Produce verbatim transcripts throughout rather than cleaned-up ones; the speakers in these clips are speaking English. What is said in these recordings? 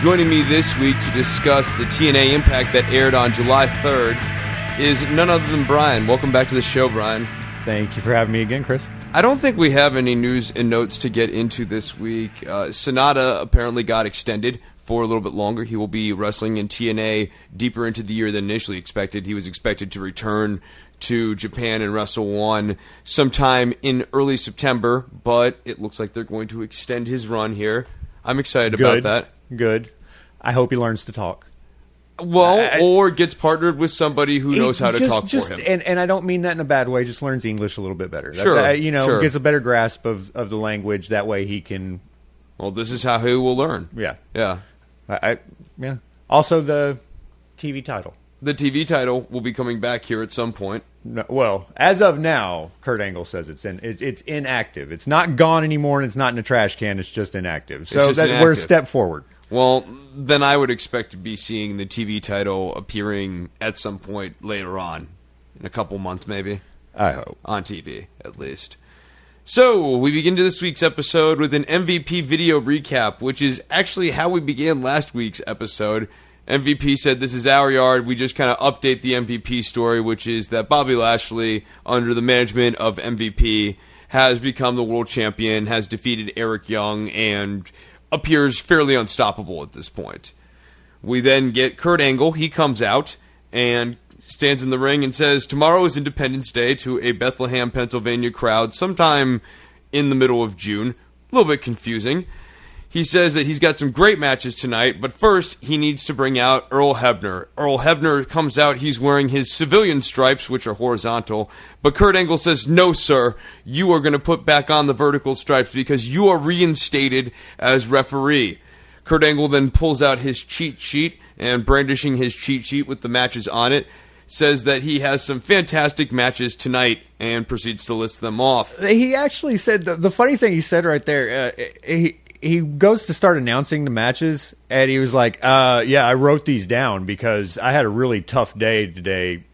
Joining me this week to discuss the T N A Impact that aired on July third is none other than Brian. Welcome back to the show, Brian. Thank you for having me again, Chris. I don't think we have any news and notes to get into this week. Uh, Sonata apparently got extended for a little bit longer. He will be wrestling in T N A deeper into the year than initially expected. He was expected to return to Japan and Wrestle one sometime in early September, but it looks like they're going to extend his run here. I'm excited Good. about that. Good. I hope he learns to talk. Well, I, or gets partnered with somebody who knows how to just, talk just, for him. And, and I don't mean that in a bad way. Just learns English a little bit better. Sure. That, you know, sure. Gets a better grasp of, of the language. That way he can... Well, this is how he will learn. Yeah. Yeah. I, I yeah. Also, the T V title. The T V title will be coming back here at some point. No, well, as of now, Kurt Angle says it's in, it, it's inactive. It's not gone anymore, and it's not in a trash can. It's just inactive. So just that, inactive. We're a step forward. Well, then I would expect to be seeing the T V title appearing at some point later on, in a couple months maybe. I hope. On T V, at least. So, we begin this week's episode with an M V P video recap, which is actually how we began last week's episode. M V P said, "This is our yard." We just kind of update the M V P story, which is that Bobby Lashley, under the management of M V P, has become the world champion, has defeated Eric Young, and appears fairly unstoppable at this point. We then get Kurt Angle. He comes out and stands in the ring and says, "Tomorrow is Independence Day" to a Bethlehem, Pennsylvania crowd sometime in the middle of June. A little bit confusing. He says that he's got some great matches tonight, but first he needs to bring out Earl Hebner. Earl Hebner comes out, he's wearing his civilian stripes, which are horizontal, but Kurt Angle says, "No, sir, you are going to put back on the vertical stripes because you are reinstated as referee." Kurt Angle then pulls out his cheat sheet and, brandishing his cheat sheet with the matches on it, says that he has some fantastic matches tonight and proceeds to list them off. He actually said, the, the funny thing he said right there, uh, he... He goes to start announcing the matches, and he was like, uh, yeah, I wrote these down because I had a really tough day today.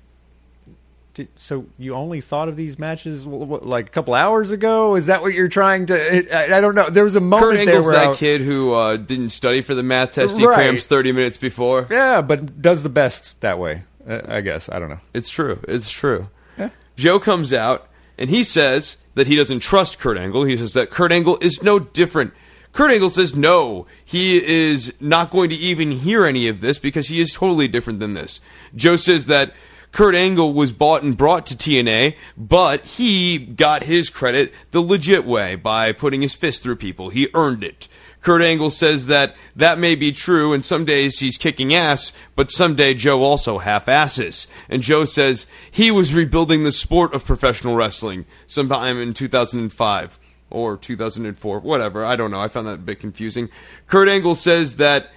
Did, so you only thought of these matches what, like a couple hours ago? Is that what you're trying to... I, I don't know. There was a moment there where... Kurt Angle's that kid who uh, didn't study for the math test. He right. crams thirty minutes before. Yeah, but does the best that way, I guess. I don't know. It's true. It's true. Yeah. Joe comes out, and he says that he doesn't trust Kurt Angle. He says that Kurt Angle is no different. Kurt Angle says no, he is not going to even hear any of this because he is totally different than this. Joe says that Kurt Angle was bought and brought to T N A, but he got his credit the legit way by putting his fist through people. He earned it. Kurt Angle says that that may be true, and some days he's kicking ass, but someday Joe also half-asses. And Joe says he was rebuilding the sport of professional wrestling sometime in two thousand five. Or two thousand four, whatever. I don't know. I found that a bit confusing. Kurt Angle says that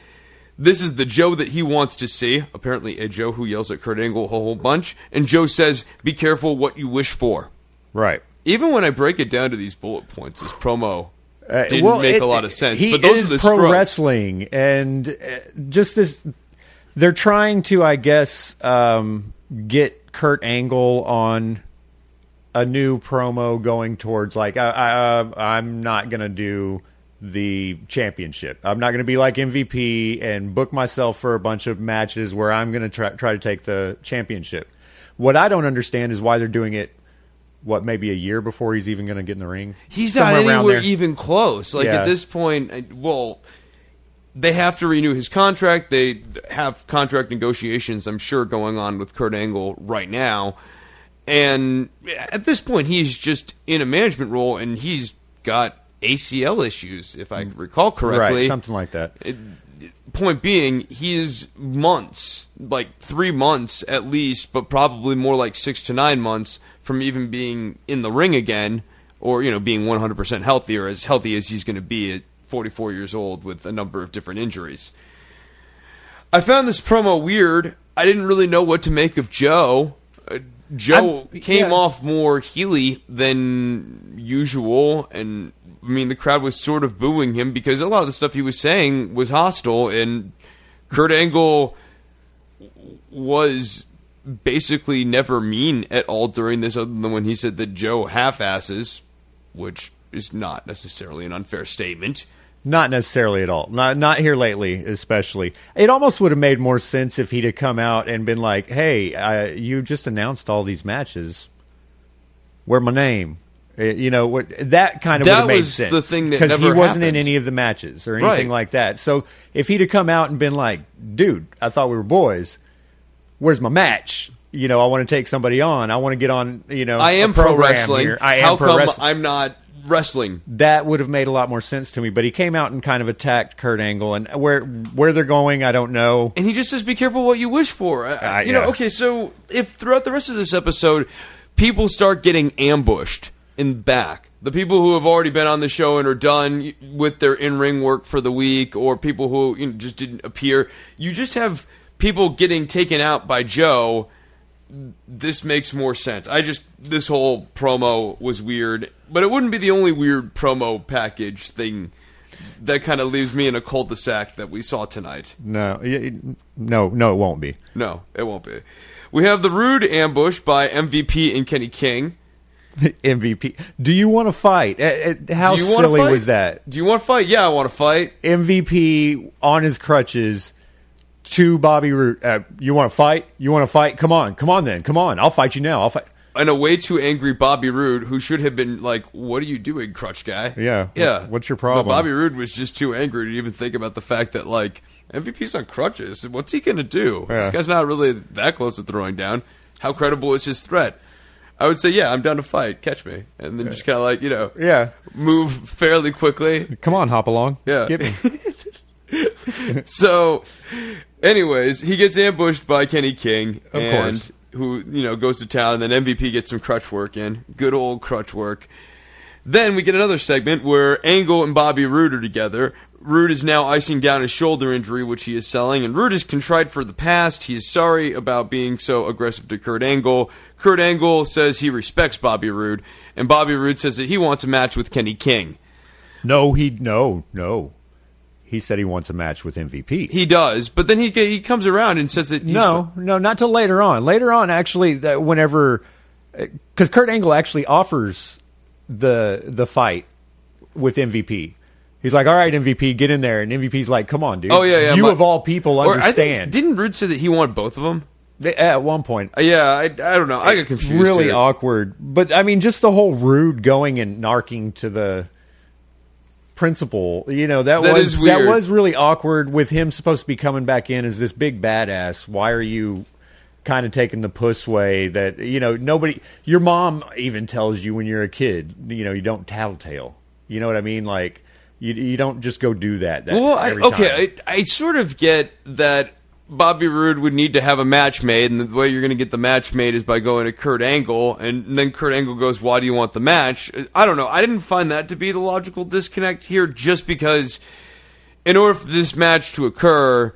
this is the Joe that he wants to see. Apparently a Joe who yells at Kurt Angle a whole bunch. And Joe says, "Be careful what you wish for." Right. Even when I break it down to these bullet points, this promo uh, didn't well, make it, a lot of sense. He but those is are the pro strokes. Wrestling. And just this... They're trying to, I guess, um, get Kurt Angle on... a new promo going towards like I, I, I'm not gonna do the championship. I'm not gonna be like M V P and book myself for a bunch of matches where I'm gonna try, try to take the championship. What I don't understand is why they're doing it. What, maybe a year before he's even gonna get in the ring? He's Somewhere not anywhere even close. Like yeah. At this point, well, they have to renew his contract. They have contract negotiations, I'm sure, going on with Kurt Angle right now. And at this point, he's just in a management role, and he's got A C L issues, if I recall correctly. Right, something like that. It, point being, he is months, like three months at least, but probably more like six to nine months from even being in the ring again, or, you know, being one hundred percent healthy, or as healthy as he's going to be at forty-four years old with a number of different injuries. I found this promo weird. I didn't really know what to make of Joe. Uh, Joe I'm, came yeah. off more heely than usual, and I mean, the crowd was sort of booing him because a lot of the stuff he was saying was hostile, and Kurt Angle was basically never mean at all during this, other than when he said that Joe half-asses, which is not necessarily an unfair statement. Not necessarily at all. Not not here lately, especially. It almost would have made more sense if he'd have come out and been like, hey, uh, you just announced all these matches. Where my name? You know, what, that kind of that would have made was sense. The thing that never he wasn't happened. In any of the matches or anything right. like that. So if he'd have come out and been like, dude, I thought we were boys. Where's my match? You know, I want to take somebody on. I want to get on, you know, I am pro wrestling. Here. I am How pro come wrestling. I'm not wrestling. That would have made a lot more sense to me, but he came out and kind of attacked Kurt Angle, and where where they're going, I don't know. And he just says, be careful what you wish for. Uh, you yeah. know, okay, so if throughout the rest of this episode, people start getting ambushed in back, the people who have already been on the show and are done with their in-ring work for the week, or people who you know, just didn't appear, you just have people getting taken out by Joe. This makes more sense. I just, this whole promo was weird, but it wouldn't be the only weird promo package thing that kind of leaves me in a cul-de-sac that we saw tonight. No, no, no, it won't be. No, it won't be. We have the Roode ambush by M V P and Kenny King. M V P. Do you want to fight? How silly fight? was that? Do you want to fight? Yeah, I want to fight. M V P on his crutches to Bobby Roode. Uh, you want to fight? You want to fight? Come on. Come on then. Come on. I'll fight you now. I'll fight. And a way too angry Bobby Roode, who should have been like, what are you doing, crutch guy? Yeah. Yeah. What's your problem? But Bobby Roode was just too angry to even think about the fact that, like, M V P's on crutches. What's he going to do? Yeah. This guy's not really that close to throwing down. How credible is his threat? I would say, yeah, I'm down to fight. Catch me. And then just kind of like, you know, yeah, move fairly quickly. Come on, hop along. Yeah. Get me. So, anyways, he gets ambushed by Kenny King. Of and course. Who, you know, goes to town. And then M V P gets some crutch work in. Good old crutch work. Then we get another segment where Angle and Bobby Roode are together. Roode is now icing down his shoulder injury, which he is selling, and Roode is contrite for the past. He is sorry about being so aggressive to Kurt Angle. Kurt Angle says he respects Bobby Roode, and Bobby Roode says that he wants a match with Kenny King. No, he no, no. He said he wants a match with M V P. He does, but then he he comes around and says that he's... No, no, not till later on. Later on, actually, that whenever... Because Kurt Angle actually offers the the fight with M V P. He's like, all right, M V P, get in there. And M V P's like, come on, dude. Oh, yeah, yeah. You, my, of all people, understand. Think, didn't Roode say that he wanted both of them? They, at one point. Uh, yeah, I, I don't know. I got confused. Really here. Awkward. But, I mean, just the whole Roode going and narking to the principal, you know, that, that was that was really awkward with him supposed to be coming back in as this big badass. Why are you kind of taking the puss way that, you know, nobody, your mom even tells you when you're a kid, you know, you don't tattletale. You know what I mean? Like, You you don't just go do that. that well, I, okay, I, I sort of get that Bobby Roode would need to have a match made, and the way you're going to get the match made is by going to Kurt Angle, and then Kurt Angle goes, why do you want the match? I don't know. I didn't find that to be the logical disconnect here, just because in order for this match to occur,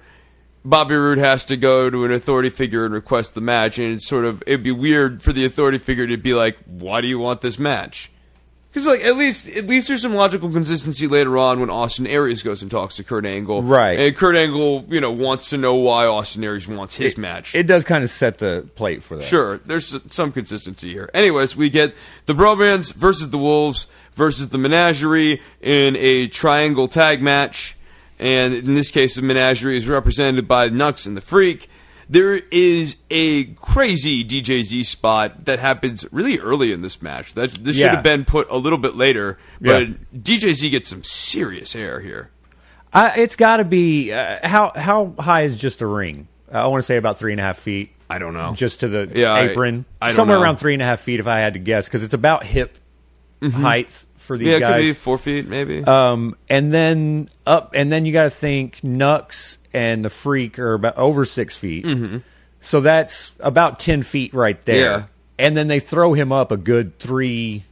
Bobby Roode has to go to an authority figure and request the match, and it's sort of, it'd be weird for the authority figure to be like, why do you want this match? Because like at least at least there's some logical consistency later on when Austin Aries goes and talks to Kurt Angle, right? And Kurt Angle, you know, wants to know why Austin Aries wants his it, match. It does kind of set the plate for that. Sure, there's some consistency here. Anyways, we get the Bro Mans versus the Wolves versus the Menagerie in a triangle tag match, and in this case, the Menagerie is represented by Nux and the Freak. There is a crazy D J Z spot that happens really early in this match. That This yeah. should have been put a little bit later, but yeah. D J Z gets some serious air here. I, it's got to be uh, how how high is just the ring? Uh, I want to say about three and a half feet. I don't know. Just to the yeah, apron, I, I don't somewhere know. around three and a half feet, if I had to guess, because it's about hip mm-hmm. height for these yeah, guys. Yeah, it could be four feet, maybe. Um, and then up, and then you got to think Nux and the Freak are about over six feet, mm-hmm. so that's about ten feet right there. Yeah. And then they throw him up a good three.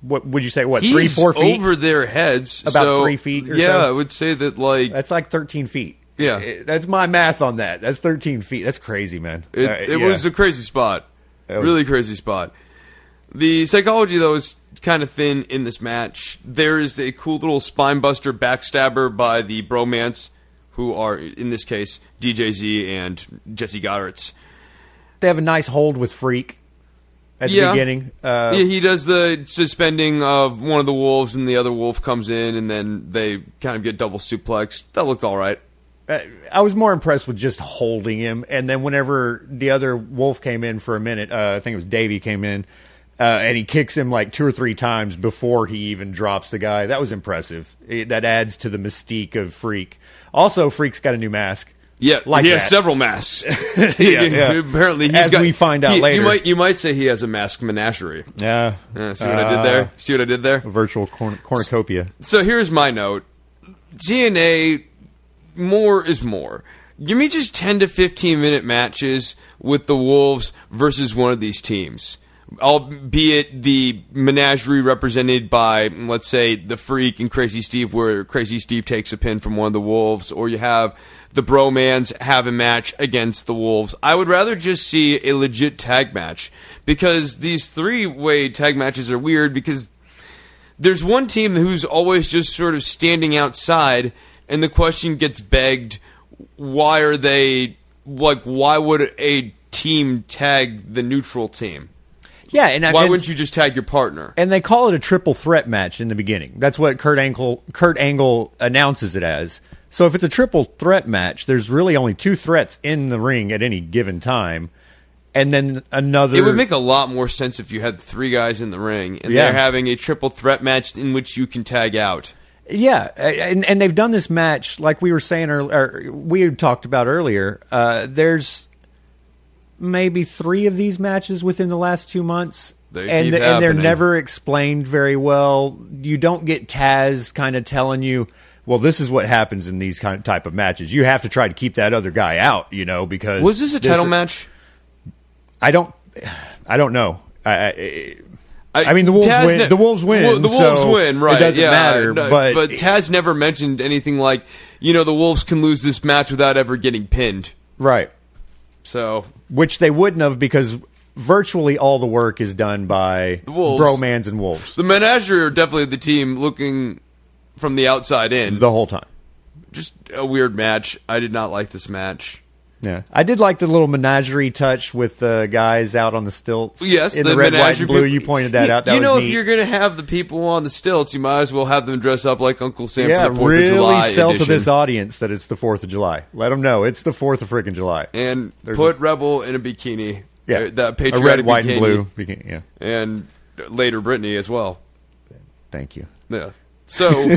What would you say? What He's three, four feet over their heads? About so, three feet. or Yeah, so. I would say that like that's like thirteen feet. Yeah, that's my math on that. That's thirteen feet. That's crazy, man. It, uh, it yeah. was a crazy spot, was, really crazy spot. The psychology though is kind of thin in this match. There is a cool little spine buster backstabber by the Bro Mans, who are in this case D J Z and Jesse Goddard's. They have a nice hold with Freak at yeah. the beginning. Uh, yeah, he does the suspending of one of the wolves, and the other wolf comes in, and then they kind of get double suplexed. That looked all right. I was more impressed with just holding him, and then whenever the other wolf came in for a minute, uh, I think it was Davey came in, uh, and he kicks him like two or three times before he even drops the guy. That was impressive. It, that adds to the mystique of Freak. Also, Freak's got a new mask. Yeah, like he that. has several masks. yeah, yeah, apparently he's As got, we find out he, later. You might, you might say he has a mask menagerie. Yeah. Uh, see what uh, I did there? See what I did there? A virtual corn- cornucopia. So, so here's my note. T N A... more is more. Give me just ten to fifteen minute matches with the Wolves versus one of these teams, albeit the Menagerie represented by, let's say, the Freak and Crazy Steve, where Crazy Steve takes a pin from one of the Wolves, or you have the Bro Mans have a match against the Wolves. I would rather just see a legit tag match, because these three-way tag matches are weird, because there's one team who's always just sort of standing outside. And the question gets begged, why are they, like, why would a team tag the neutral team? Yeah, and I've Why had, wouldn't you just tag your partner? And they call it a triple threat match in the beginning. That's what Kurt Angle, Kurt Angle announces it as. So if it's a triple threat match, there's really only two threats in the ring at any given time. And then another... It would make a lot more sense if you had three guys in the ring, and yeah. they're having a triple threat match in which you can tag out. Yeah, and and they've done this match, like we were saying earlier, we had talked about earlier, uh, there's maybe three of these matches within the last two months, they and the, and they're never explained very well. You don't get Taz kind of telling you, well, this is what happens in these kind of type of matches. You have to try to keep that other guy out, you know, because... Was this a title this, match? I don't, I don't know. I... I I, I mean, the Wolves Taz win. Ne- the Wolves win. Well, the Wolves so win, right? It doesn't yeah, matter. No, but, but Taz never mentioned anything like, you know, the Wolves can lose this match without ever getting pinned, right? So, which they wouldn't have, because virtually all the work is done by the Wolves, Bro Mans and Wolves. The Menagerie are definitely the team looking from the outside in the whole time. Just a weird match. I did not like this match. Yeah, I did like the little Menagerie touch with the uh, guys out on the stilts. Yes, in the, the red, white, and blue. People, you pointed that you, out. That you know, was if neat. You're going to have the people on the stilts, you might as well have them dress up like Uncle Sam yeah, for the Fourth really of July. Yeah, really sell edition. To this audience that it's the Fourth of July. Let them know it's the Fourth of freaking July. And There's put a, Rebel in a bikini. Yeah, uh, that patriotic a red, white, bikini, and blue bikini. Yeah, and later Brittany as well. Thank you. Yeah. So.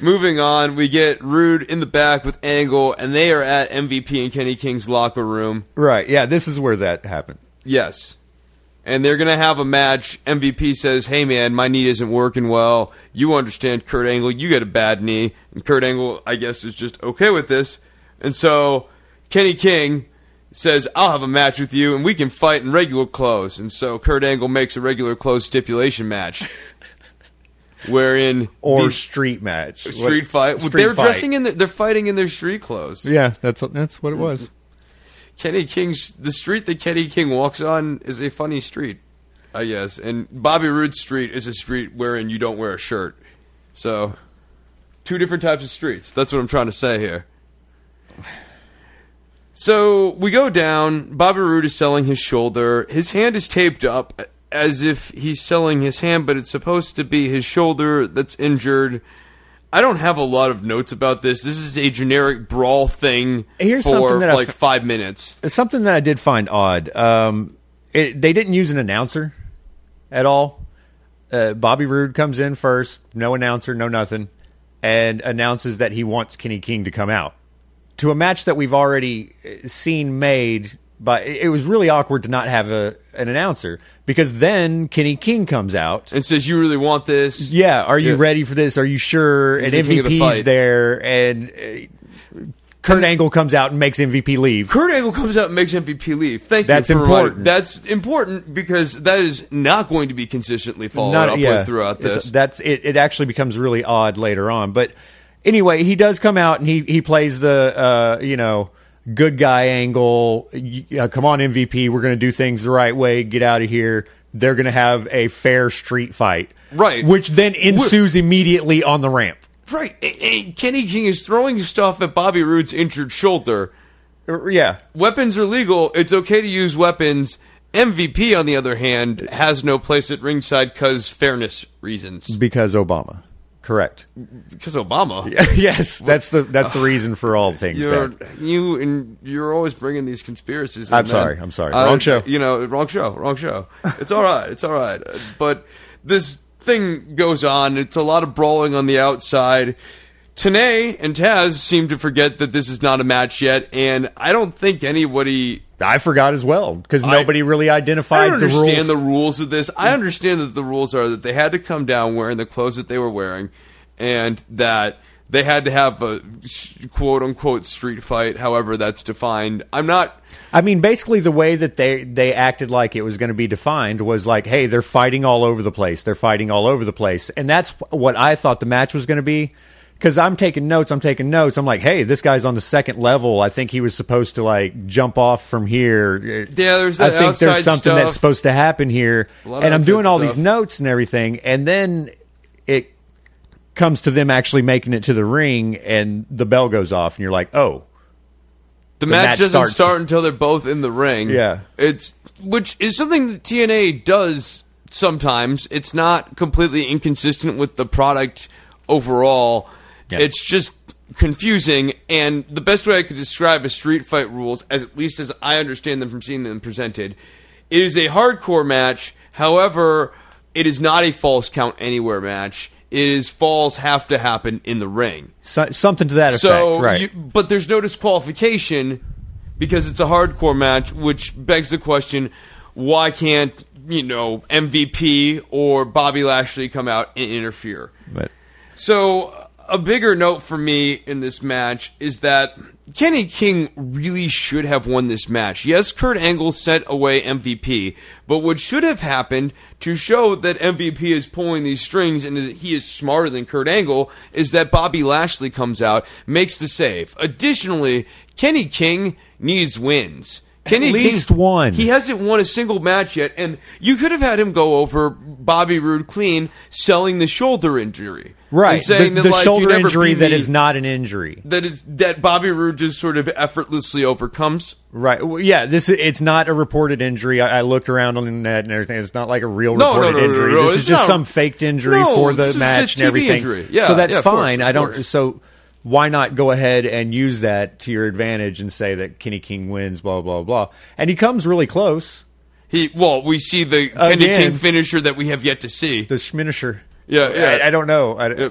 Moving on, we get Roode in the back with Angle, and they are at M V P and Kenny King's locker room. Right, yeah, this is where that happened. Yes. And they're going to have a match. M V P says, hey, man, my knee isn't working well. You understand, Kurt Angle, you got a bad knee. And Kurt Angle, I guess, is just okay with this. And so Kenny King says, I'll have a match with you, and we can fight in regular clothes. And so Kurt Angle makes a regular clothes stipulation match. Wherein or street match, street fight. Street they're fight. dressing in, the, they're fighting in their street clothes. Yeah, that's that's what it was. Kenny King's the street that Kenny King walks on is a funny street, I guess. And Bobby Roode's street is a street wherein you don't wear a shirt. So, two different types of streets. That's what I'm trying to say here. So we go down. Bobby Roode is selling his shoulder. His hand is taped up. As if he's selling his hand, but it's supposed to be his shoulder that's injured. I don't have a lot of notes about this. This is a generic brawl thing. Here's for that like f- five minutes. Something that I did find odd. Um, it, they didn't use an announcer at all. Uh, Bobby Roode comes in first. No announcer, no nothing. and announces that he wants Kenny King to come out to a match that we've already seen made. But it was really awkward to not have a an announcer, because then Kenny King comes out and says, "You really want this? Yeah. Are you yeah. ready for this? Are you sure?" He's and M V P's the there, and uh, Kurt Angle comes out and makes M V P leave. Kurt Angle comes out and makes M V P leave. Thank That's you. That's important. Right. That's important, because that is not going to be consistently followed not, up yeah. with throughout this. It's, that's it. It actually becomes really odd later on. But anyway, he does come out and he he plays the uh, you know. good guy angle. Uh, come on, M V P. We're going to do things the right way. Get out of here. They're going to have a fair street fight. Right. Which then ensues We're- immediately on the ramp. Right. And, and Kenny King is throwing stuff at Bobby Roode's injured shoulder. Yeah. Weapons are legal. It's okay to use weapons. M V P, on the other hand, has no place at ringside because fairness reasons. Because Obama. Correct. Because Obama. Yes, that's the that's the reason for all things. You're, you and you're always bringing these conspiracies. I'm then, sorry. I'm sorry. Wrong uh, show. You know, wrong show. Wrong show. It's all right. It's all right. But this thing goes on. It's a lot of brawling on the outside. Tanae and Taz seem to forget that this is not a match yet, and I don't think anybody. I forgot as well, because nobody I, really identified the rules. I understand the rules of this. I understand that the rules are that they had to come down wearing the clothes that they were wearing, and that they had to have a quote-unquote street fight, however that's defined. I'm not... I mean, basically the way that they, they acted like it was going to be defined was like, hey, they're fighting all over the place. They're fighting all over the place. And that's what I thought the match was going to be, because I'm taking notes, I'm taking notes. I'm like, hey, this guy's on the second level. I think he was supposed to, like, jump off from here. Yeah, there's that I think outside there's something stuff. That's supposed to happen here. And I'm doing all stuff. These notes and everything. And then it comes to them actually making it to the ring, and the bell goes off, and you're like, oh. The, the match, match doesn't starts. start until they're both in the ring. Yeah. It's which is something that T N A does sometimes. It's not completely inconsistent with the product overall. Yeah. It's just confusing, and the best way I could describe a street fight rules, as at least as I understand them from seeing them presented, it is a hardcore match. However, it is not a false count anywhere match. It is falls have to happen in the ring. So, something to that effect, so right. You, but there's no disqualification because it's a hardcore match, which begs the question, why can't, you know, M V P or Bobby Lashley come out and interfere? But. So... A bigger note for me in this match is that Kenny King really should have won this match. Yes, Kurt Angle sent away M V P, but what should have happened to show that M V P is pulling these strings and he is smarter than Kurt Angle is that Bobby Lashley comes out, makes the save. Additionally, Kenny King needs wins. Kenny At least King, one. He hasn't won a single match yet, and you could have had him go over Bobby Roode clean, selling the shoulder injury. Right, and saying the, that, the like, shoulder injury that is not an injury. That is that Bobby Roode just sort of effortlessly overcomes. Right, well, yeah, This it's not a reported injury. I, I looked around on the net and everything. It's not like a real no, reported no, no, injury. No, no, no, this is just not, some faked injury no, for the match and everything. Yeah, so that's yeah, fine. Course, I don't... So. Why not go ahead and use that to your advantage and say that Kenny King wins, blah, blah, blah. And he comes really close. He Well, we see the Again, Kenny King finisher that we have yet to see. The Schminisher. Yeah, yeah. I, I don't know. I, yeah.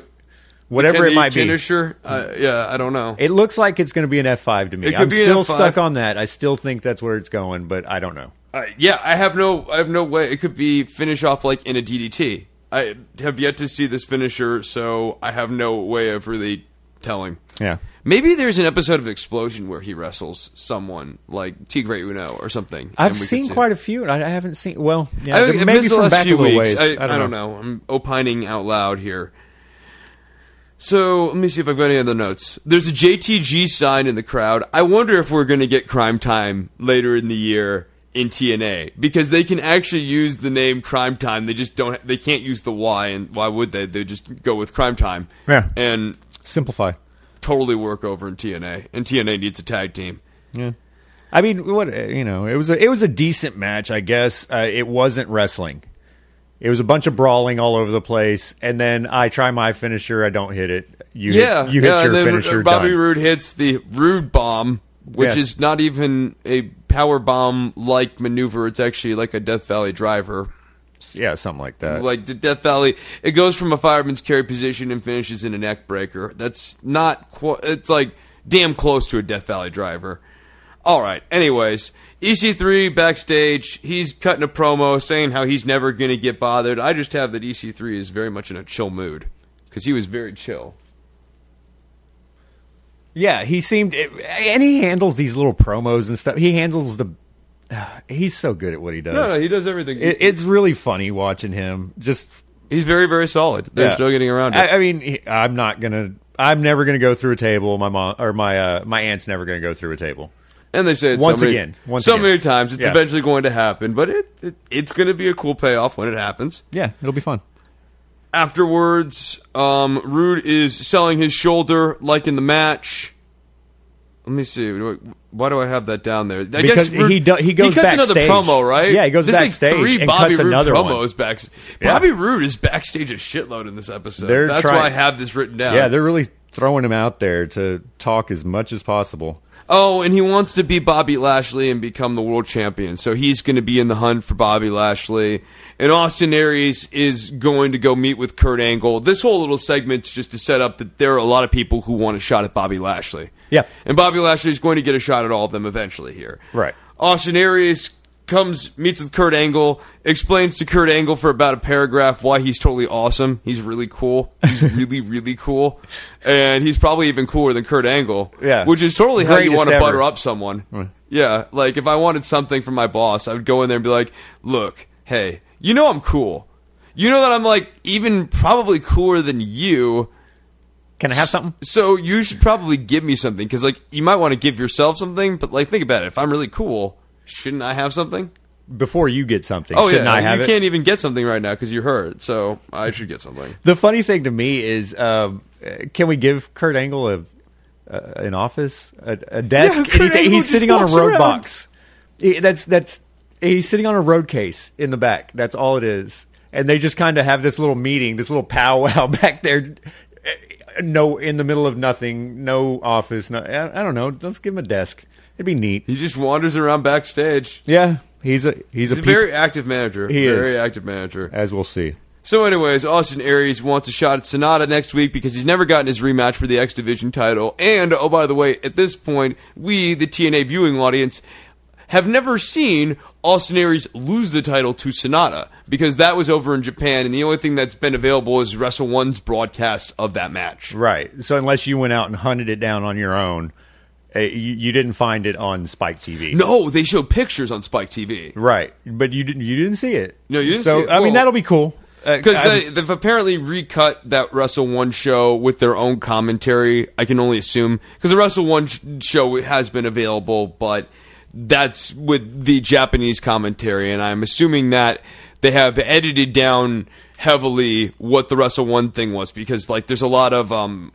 Whatever Kenny it might Kinisher, be. Uh, yeah, I don't know. It looks like it's going to be an F five to me. It could I'm be still an F five. Stuck on that. I still think that's where it's going, but I don't know. Uh, yeah, I have no I have no way. It could be finish off like in a D D T. I have yet to see this finisher, so I have no way of really... telling. Yeah. Maybe there's an episode of Explosion where he wrestles someone like Tigre Uno or something. I've seen see. quite a few. I haven't seen... Well, yeah, I, maybe missed the from last back few weeks. Ways. I, I, don't, I know. don't know. I'm opining out loud here. So, let me see if I've got any other notes. There's a J T G sign in the crowd. I wonder if we're going to get Crime Time later in the year in T N A, because they can actually use the name Crime Time. They just don't... They can't use the Y, and why would they? They just go with Crime Time. Yeah. And... Simplify. Totally work over in T N A. And T N A needs a tag team. Yeah. I mean, what you know, it was a, it was a decent match, I guess. Uh, it wasn't wrestling. It was a bunch of brawling all over the place. And then I try my finisher. I don't hit it. You yeah, hit, you hit yeah, your and then finisher. Bobby done. Roode hits the Roode Bomb, which yeah. is not even a power bomb like maneuver. It's actually like a Death Valley Driver. Yeah, something like that. Like the Death Valley, it goes from a fireman's carry position and finishes in a neck breaker. That's not qu- it's like damn close to a Death Valley driver. All right. Anyways, E C three backstage, he's cutting a promo saying how he's never going to get bothered. I just have that E C three is very much in a chill mood because he was very chill. Yeah, he seemed... And he handles these little promos and stuff. He handles the... Uh, he's so good at what he does. No, no, he does everything. It, it's really funny watching him. Just He's very, very solid. They're yeah. still getting around it. I, I mean, he, I'm not going to... I'm never going to go through a table. My mom or my uh, my aunt's never going to go through a table. And they say it once so many, again. Once so again. many times. It's yeah. eventually going to happen. But it, it it's going to be a cool payoff when it happens. Yeah, it'll be fun. Afterwards, um, Roode is selling his shoulder like in the match. Let me see. Why do I have that down there? I because guess Roode, he do, he goes he cuts backstage. Another promo, right? Yeah, he goes this backstage like three and Bobby cuts Roode another promos one. Back. Yeah. Bobby Roode is backstage a shitload in this episode. They're That's trying, why I have this written down. Yeah, they're really throwing him out there to talk as much as possible. Oh, and he wants to be Bobby Lashley and become the world champion. So he's going to be in the hunt for Bobby Lashley. And Austin Aries is going to go meet with Kurt Angle. This whole little segment's just to set up that there are a lot of people who want a shot at Bobby Lashley. Yeah. And Bobby Lashley's going to get a shot at all of them eventually here. Right. Austin Aries comes, meets with Kurt Angle, explains to Kurt Angle for about a paragraph why he's totally awesome. He's really cool. He's really, really cool. And he's probably even cooler than Kurt Angle. Yeah. Which is totally Greatest how you want to ever. butter up someone. Mm. Yeah. Like, if I wanted something from my boss, I would go in there and be like, look, hey, you know I'm cool. You know that I'm, like, even probably cooler than you. Can I have something? So you should probably give me something. Because, like, you might want to give yourself something. But, like, think about it. If I'm really cool... Shouldn't I have something? Before you get something, oh, shouldn't yeah. I have you it? You can't even get something right now because you're hurt, so I should get something. The funny thing to me is, um, can we give Kurt Angle a, uh, an office, a, a desk? Yeah, Kurt Angle he's sitting on a road around. box. He, that's, that's, he's sitting on a road case in the back. That's all it is. And they just kind of have this little meeting, this little powwow back there. No, in the middle of nothing, no office. No, I, I don't know. Let's give him a desk. It'd be neat. He just wanders around backstage. Yeah, he's a he's, he's a, a very pe- active manager. He very is very active manager, as we'll see. So, anyways, Austin Aries wants a shot at Sonata next week because he's never gotten his rematch for the X Division title. And oh, by the way, at this point, we, the T N A viewing audience, have never seen Austin Aries lose the title to Sonata because that was over in Japan, and the only thing that's been available is Wrestle one's broadcast of that match. Right. So unless you went out and hunted it down on your own, you, you didn't find it on Spike T V. No, they show pictures on Spike T V. Right, but you didn't. You didn't see it. No, you didn't. So see it. Well, I mean, that'll be cool because uh, they, they've apparently recut that Wrestle one show with their own commentary. I can only assume because the Wrestle one sh- show has been available, but. That's with the Japanese commentary, and I'm assuming that they have edited down heavily what the Wrestle one thing was because, like, there's a lot of um,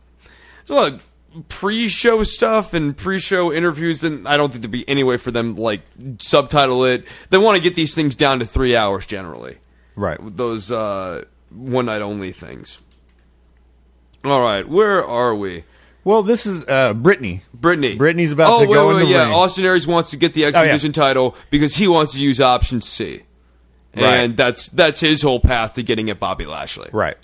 there's a lot of pre-show stuff and pre-show interviews, and I don't think there'd be any way for them like subtitle it. They want to get these things down to three hours generally, right? Those uh, one night only things. All right, where are we? Well, this is uh, Brittany. Brittany. Brittany's about oh, to wait, go wait, in the yeah. ring. Austin Aries wants to get the X Division oh, yeah. title because he wants to use option C. And right. that's that's his whole path to getting at Bobby Lashley. Right.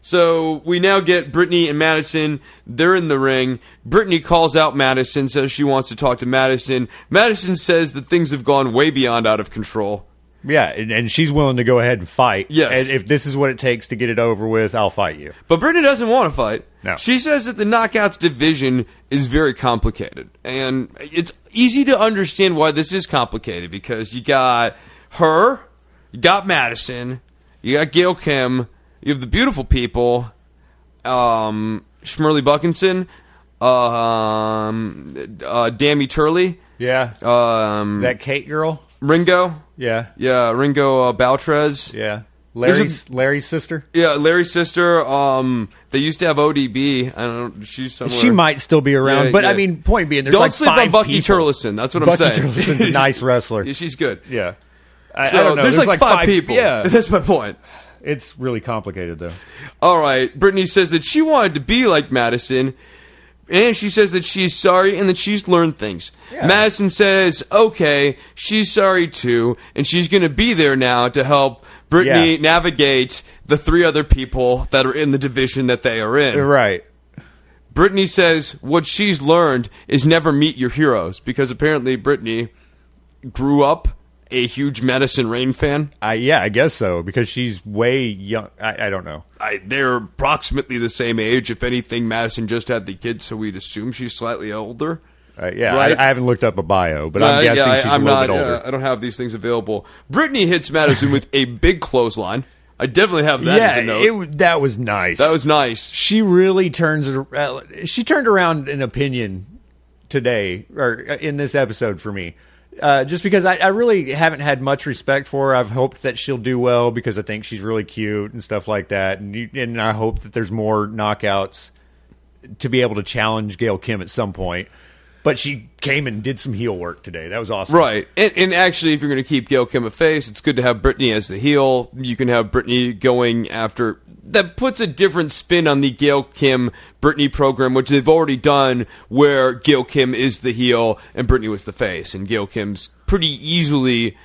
So we now get Brittany and Madison. They're in the ring. Brittany calls out Madison, says she wants to talk to Madison. Madison says that things have gone way beyond out of control. Yeah, and, and she's willing to go ahead and fight. Yes. And if this is what it takes to get it over with, I'll fight you. But Brittany doesn't want to fight. No. She says that the Knockouts division is very complicated. And it's easy to understand why this is complicated because you got her, you got Madison, you got Gail Kim, you have the Beautiful People, um, Shmurley Buckinson, um, uh, Dammy Turley. Yeah. Um, that Kate girl. Ringo. Yeah. Yeah, Ringo uh, Baltrez. Yeah. Larry's a, Larry's sister? Yeah, Larry's sister. Um, they used to have O D B. I don't know. She's somewhere. She might still be around. Yeah, but, yeah. I mean, point being, there's don't like five people. Don't sleep on Bucky Turleson. That's what Bucky I'm saying. Bucky Turleson's a nice wrestler. Yeah, she's good. Yeah. I, so, I don't know. There's, there's like, like five, five people. Yeah. That's my point. It's really complicated, though. All right. Brittany says that she wanted to be like Madison. And she says that she's sorry and that she's learned things. Yeah. Madison says, okay, she's sorry too, and she's going to be there now to help Brittany yeah. navigate the three other people that are in the division that they are in. Right. Brittany says what she's learned is never meet your heroes, because apparently Brittany grew up a huge Madison Rayne fan. Uh, yeah, I guess so, because she's way young. I, I don't know. I, they're approximately the same age. If anything, Madison just had the kid, so we'd assume she's slightly older. Uh, yeah, right? I, I haven't looked up a bio, but uh, I'm guessing yeah, I, she's I'm a little not, bit older. Uh, I don't have these things available. Brittany hits Madison with a big clothesline. I definitely have that yeah, as a note. It, that was nice. That was nice. She really turns – she turned around an opinion today, or in this episode for me. Uh, just because I, I really haven't had much respect for her. I've hoped that she'll do well because I think she's really cute and stuff like that. And, you, and I hope that there's more knockouts to be able to challenge Gail Kim at some point. But she came and did some heel work today. That was awesome. Right. And, and actually, if you're going to keep Gail Kim a face, it's good to have Brittany as the heel. You can have Brittany going after... That puts a different spin on the Gail Kim-Brittany program, which they've already done, where Gail Kim is the heel and Brittany was the face. And Gail Kim's pretty easily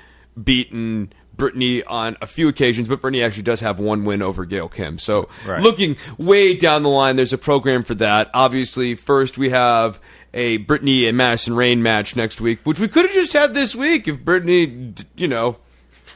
beaten Brittany on a few occasions, but Brittany actually does have one win over Gail Kim. So right. Looking way down the line, there's a program for that. Obviously, first we have... a Brittany and Madison Rayne match next week, which we could have just had this week if Brittany, you know...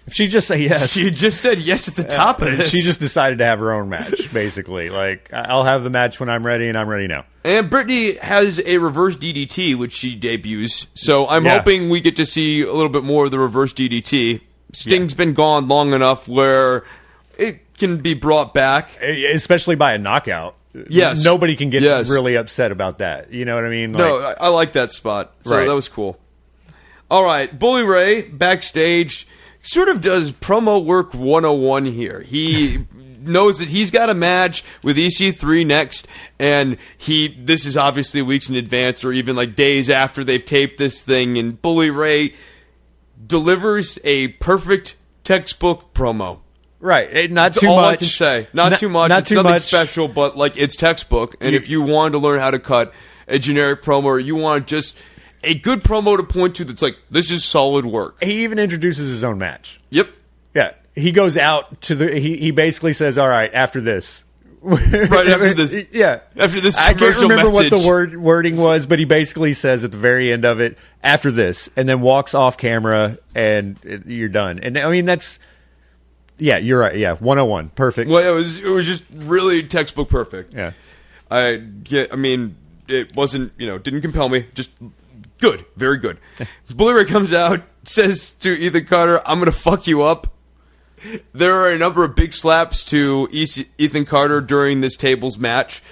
If she just said yes. She just said yes at the top of it. She just decided to have her own match, basically. Like, I'll have the match when I'm ready, and I'm ready now. And Brittany has a reverse D D T, which she debuts. So I'm yeah. hoping we get to see a little bit more of the reverse D D T. Sting's yeah. been gone long enough where it can be brought back. Especially by a knockout. Yes. Nobody can get yes. really upset about that. You know what I mean? Like, no, I, I like that spot. So right. that was cool. All right. Bully Ray backstage sort of does promo work one oh one here. He knows that he's got a match with E C three next, and he this is obviously weeks in advance or even like days after they've taped this thing, and Bully Ray delivers a perfect textbook promo. Right, not too much. That's all I can say. Not too much. It's nothing special, but like it's textbook. And if you wanted to learn how to cut a generic promo, or you want just a good promo to point to that's like, this is solid work. He even introduces his own match. Yep. Yeah. He goes out to the. He, he basically says, all right, after this. Right after this. Yeah. After this commercial message. I can't remember message. what the word wording was, but he basically says at the very end of it, after this, and then walks off camera and you're done. And I mean, that's. Yeah, you're right. Yeah, one oh one. Perfect. Well, it was it was just really textbook perfect. Yeah. I get I mean, it wasn't, you know, didn't compel me. Just good. Very good. Bully Ray comes out, says to Ethan Carter, "I'm going to fuck you up." There are a number of big slaps to E C- Ethan Carter during this tables match.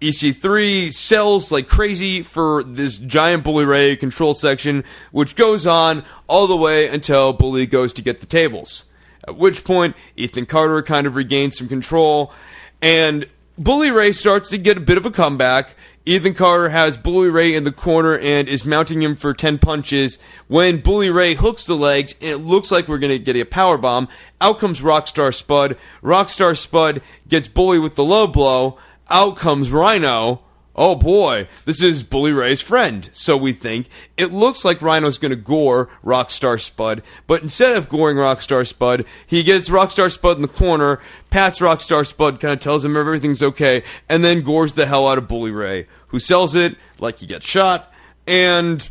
E C three sells like crazy for this giant Bully Ray control section, which goes on all the way until Bully goes to get the tables. At which point, Ethan Carter kind of regains some control, and Bully Ray starts to get a bit of a comeback. Ethan Carter has Bully Ray in the corner and is mounting him for ten punches. When Bully Ray hooks the legs, and it looks like we're going to get a powerbomb, out comes Rockstar Spud. Rockstar Spud gets Bully with the low blow. Out comes Rhino. Oh boy, this is Bully Ray's friend, so we think. It looks like Rhino's going to gore Rockstar Spud, but instead of goring Rockstar Spud, he gets Rockstar Spud in the corner, pats Rockstar Spud, kind of tells him everything's okay, and then gores the hell out of Bully Ray, who sells it like he gets shot. And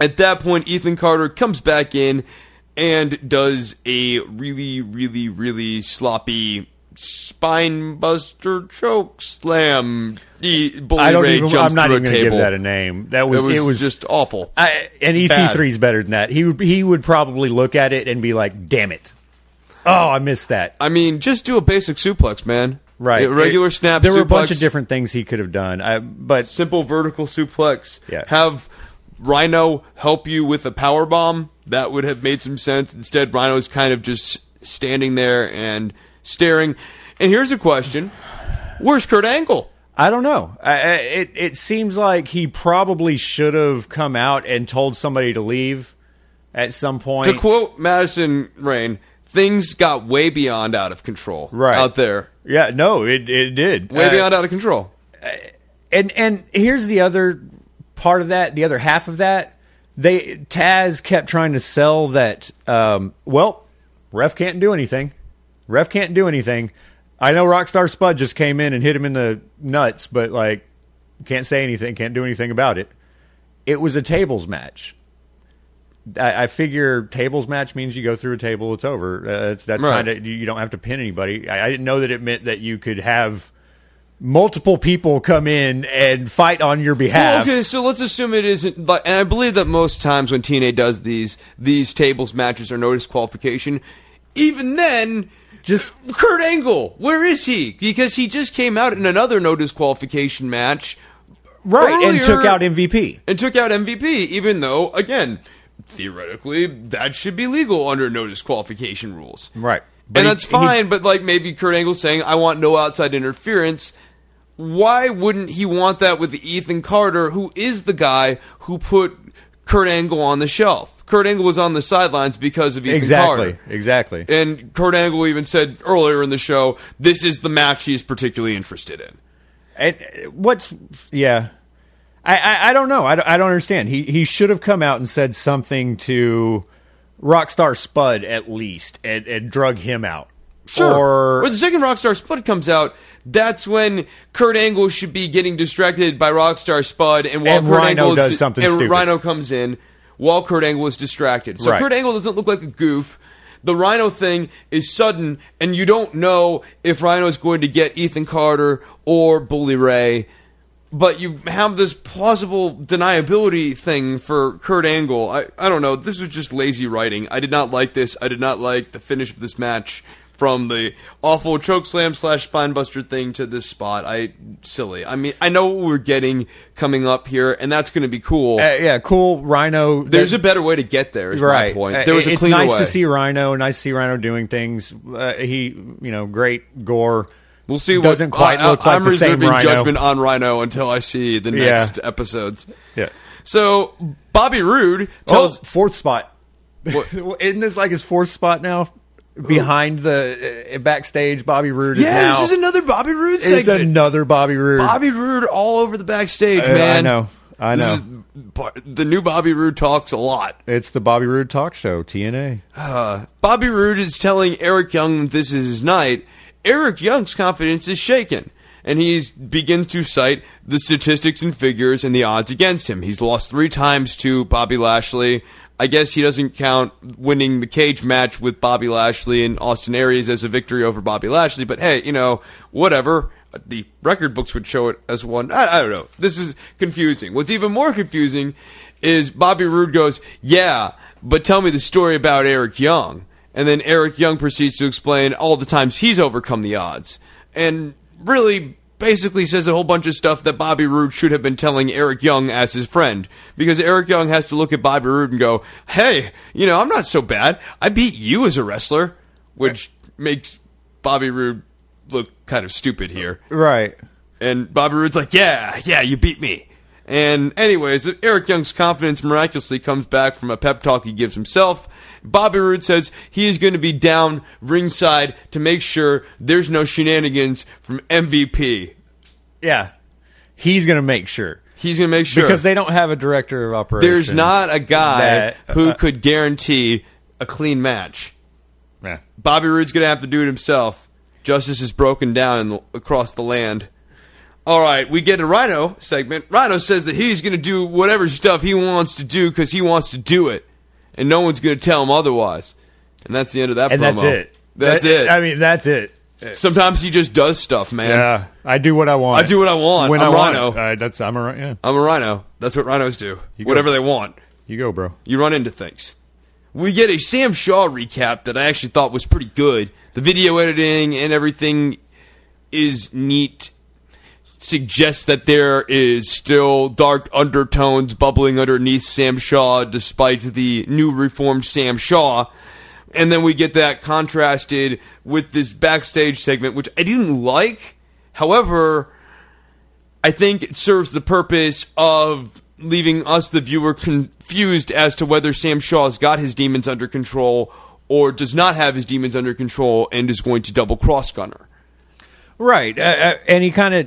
at that point, Ethan Carter comes back in and does a really, really, really sloppy... spine buster choke slam. E- Bully I don't Ray even, jumps I'm not even going to give that a name. That was it was, it was just awful. I, and E C three is better than that. He would he would probably look at it and be like, "Damn it! Oh, I missed that." I mean, just do a basic suplex, man. Right, a regular it, snap. There suplex, were a bunch of different things he could have done. I, but simple vertical suplex. Yeah. Have Rhino help you with a power bomb. That would have made some sense. Instead, Rhino's kind of just standing there and. Staring. And here's a question. Where's Kurt Angle? I don't know. I, it it seems like he probably should have come out and told somebody to leave at some point. To quote Madison Rayne, things got way beyond out of control right. out there. Yeah, no, it, it did. Way uh, beyond out of control. And and here's the other part of that, the other half of that. They Taz kept trying to sell that, um, well, ref can't do anything. Ref can't do anything. I know Rockstar Spud just came in and hit him in the nuts, but, like, can't say anything, can't do anything about it. It was a tables match. I, I figure tables match means you go through a table, it's over. Uh, it's, that's right. Kind of, you don't have to pin anybody. I, I didn't know that it meant that you could have multiple people come in and fight on your behalf. Well, okay, so let's assume it isn't, and I believe that most times when T N A does these, these tables matches are no disqualification. Even then, just Kurt Angle, where is he? Because he just came out in another no disqualification match, right? Earlier, and took out M V P, and took out M V P, even though, again, theoretically that should be legal under no disqualification rules, right? But and he, that's fine, he, but like maybe Kurt Angle saying, I want no outside interference. Why wouldn't he want that with Ethan Carter, who is the guy who put Kurt Angle on the shelf? Kurt Angle was on the sidelines because of Ethan exactly, Carter. Exactly, exactly. And Kurt Angle even said earlier in the show, this is the match he's particularly interested in. And what's, yeah. I, I, I don't know. I don't, I don't understand. He, he should have come out and said something to Rockstar Spud, at least, and, and drug him out. Sure. Or, when the second Rockstar Spud comes out, that's when Kurt Angle should be getting distracted by Rockstar Spud, and while and Kurt Rhino Angle does di- something and stupid, Rhino comes in while Kurt Angle is distracted. So right. Kurt Angle doesn't look like a goof. The Rhino thing is sudden, and you don't know if Rhino is going to get Ethan Carter or Bully Ray. But you have this plausible deniability thing for Kurt Angle. I, I don't know. This was just lazy writing. I did not like this. I did not like the finish of this match, from the awful chokeslam slash spinebuster thing to this spot. I silly. I mean, I know what we're getting coming up here, and that's going to be cool. Uh, yeah, cool Rhino. There's that, a better way to get there, is right. my point. There was a it's cleaner nice way. to see Rhino. Nice to see Rhino doing things. Uh, he, you know, great gore. We'll see. Doesn't what, quite I, look I, like I'm the same Rhino. I'm reserving judgment on Rhino until I see the next yeah. episodes. Yeah. So Bobby Roode tells oh, fourth spot. Isn't this like his fourth spot now? Behind the uh, backstage, Bobby Roode is yeah, now. Yeah, this is another Bobby Roode segment. It's another Bobby Roode. Bobby Roode all over the backstage, uh, man. I know. I know. This is, the new Bobby Roode talks a lot. It's the Bobby Roode talk show, T N A. Uh, Bobby Roode is telling Eric Young this is his night. Eric Young's confidence is shaken, and he begins to cite the statistics and figures and the odds against him. He's lost three times to Bobby Lashley. I guess he doesn't count winning the cage match with Bobby Lashley and Austin Aries as a victory over Bobby Lashley, but hey, you know, whatever. The record books would show it as one. I, I don't know. This is confusing. What's even more confusing is Bobby Roode goes, yeah, but tell me the story about Eric Young. And then Eric Young proceeds to explain all the times he's overcome the odds. And really basically says a whole bunch of stuff that Bobby Roode should have been telling Eric Young as his friend, because Eric Young has to look at Bobby Roode and go, hey, you know, I'm not so bad. I beat you as a wrestler, which makes Bobby Roode look kind of stupid here. Right. And Bobby Roode's like, yeah, yeah, you beat me. And anyways, Eric Young's confidence miraculously comes back from a pep talk he gives himself. Bobby Roode says he is going to be down ringside to make sure there's no shenanigans from M V P. Yeah. He's going to make sure. He's going to make sure. Because they don't have a director of operations. There's not a guy that, uh, who could guarantee a clean match. Yeah. Bobby Roode's going to have to do it himself. Justice is broken down in the, across the land. All right, we get a Rhino segment. Rhino says that he's going to do whatever stuff he wants to do because he wants to do it, and no one's going to tell him otherwise. And that's the end of that and promo. And that's it. That's that, it. I mean, that's it. Sometimes he just does stuff, man. Yeah, I do what I want. I do what I want. When I'm I Rhino. Want uh, that's, I'm, a, yeah. I'm a Rhino. That's what Rhinos do. You whatever go. They want. You go, bro. You run into things. We get a Sam Shaw recap that I actually thought was pretty good. The video editing and everything is neat. Suggests that there is still dark undertones bubbling underneath Sam Shaw despite the new reformed Sam Shaw. And then we get that contrasted with this backstage segment, which I didn't like. However, I think it serves the purpose of leaving us, the viewer, confused as to whether Sam Shaw's got his demons under control or does not have his demons under control and is going to double-cross Gunner. Right. Uh, and he kind of...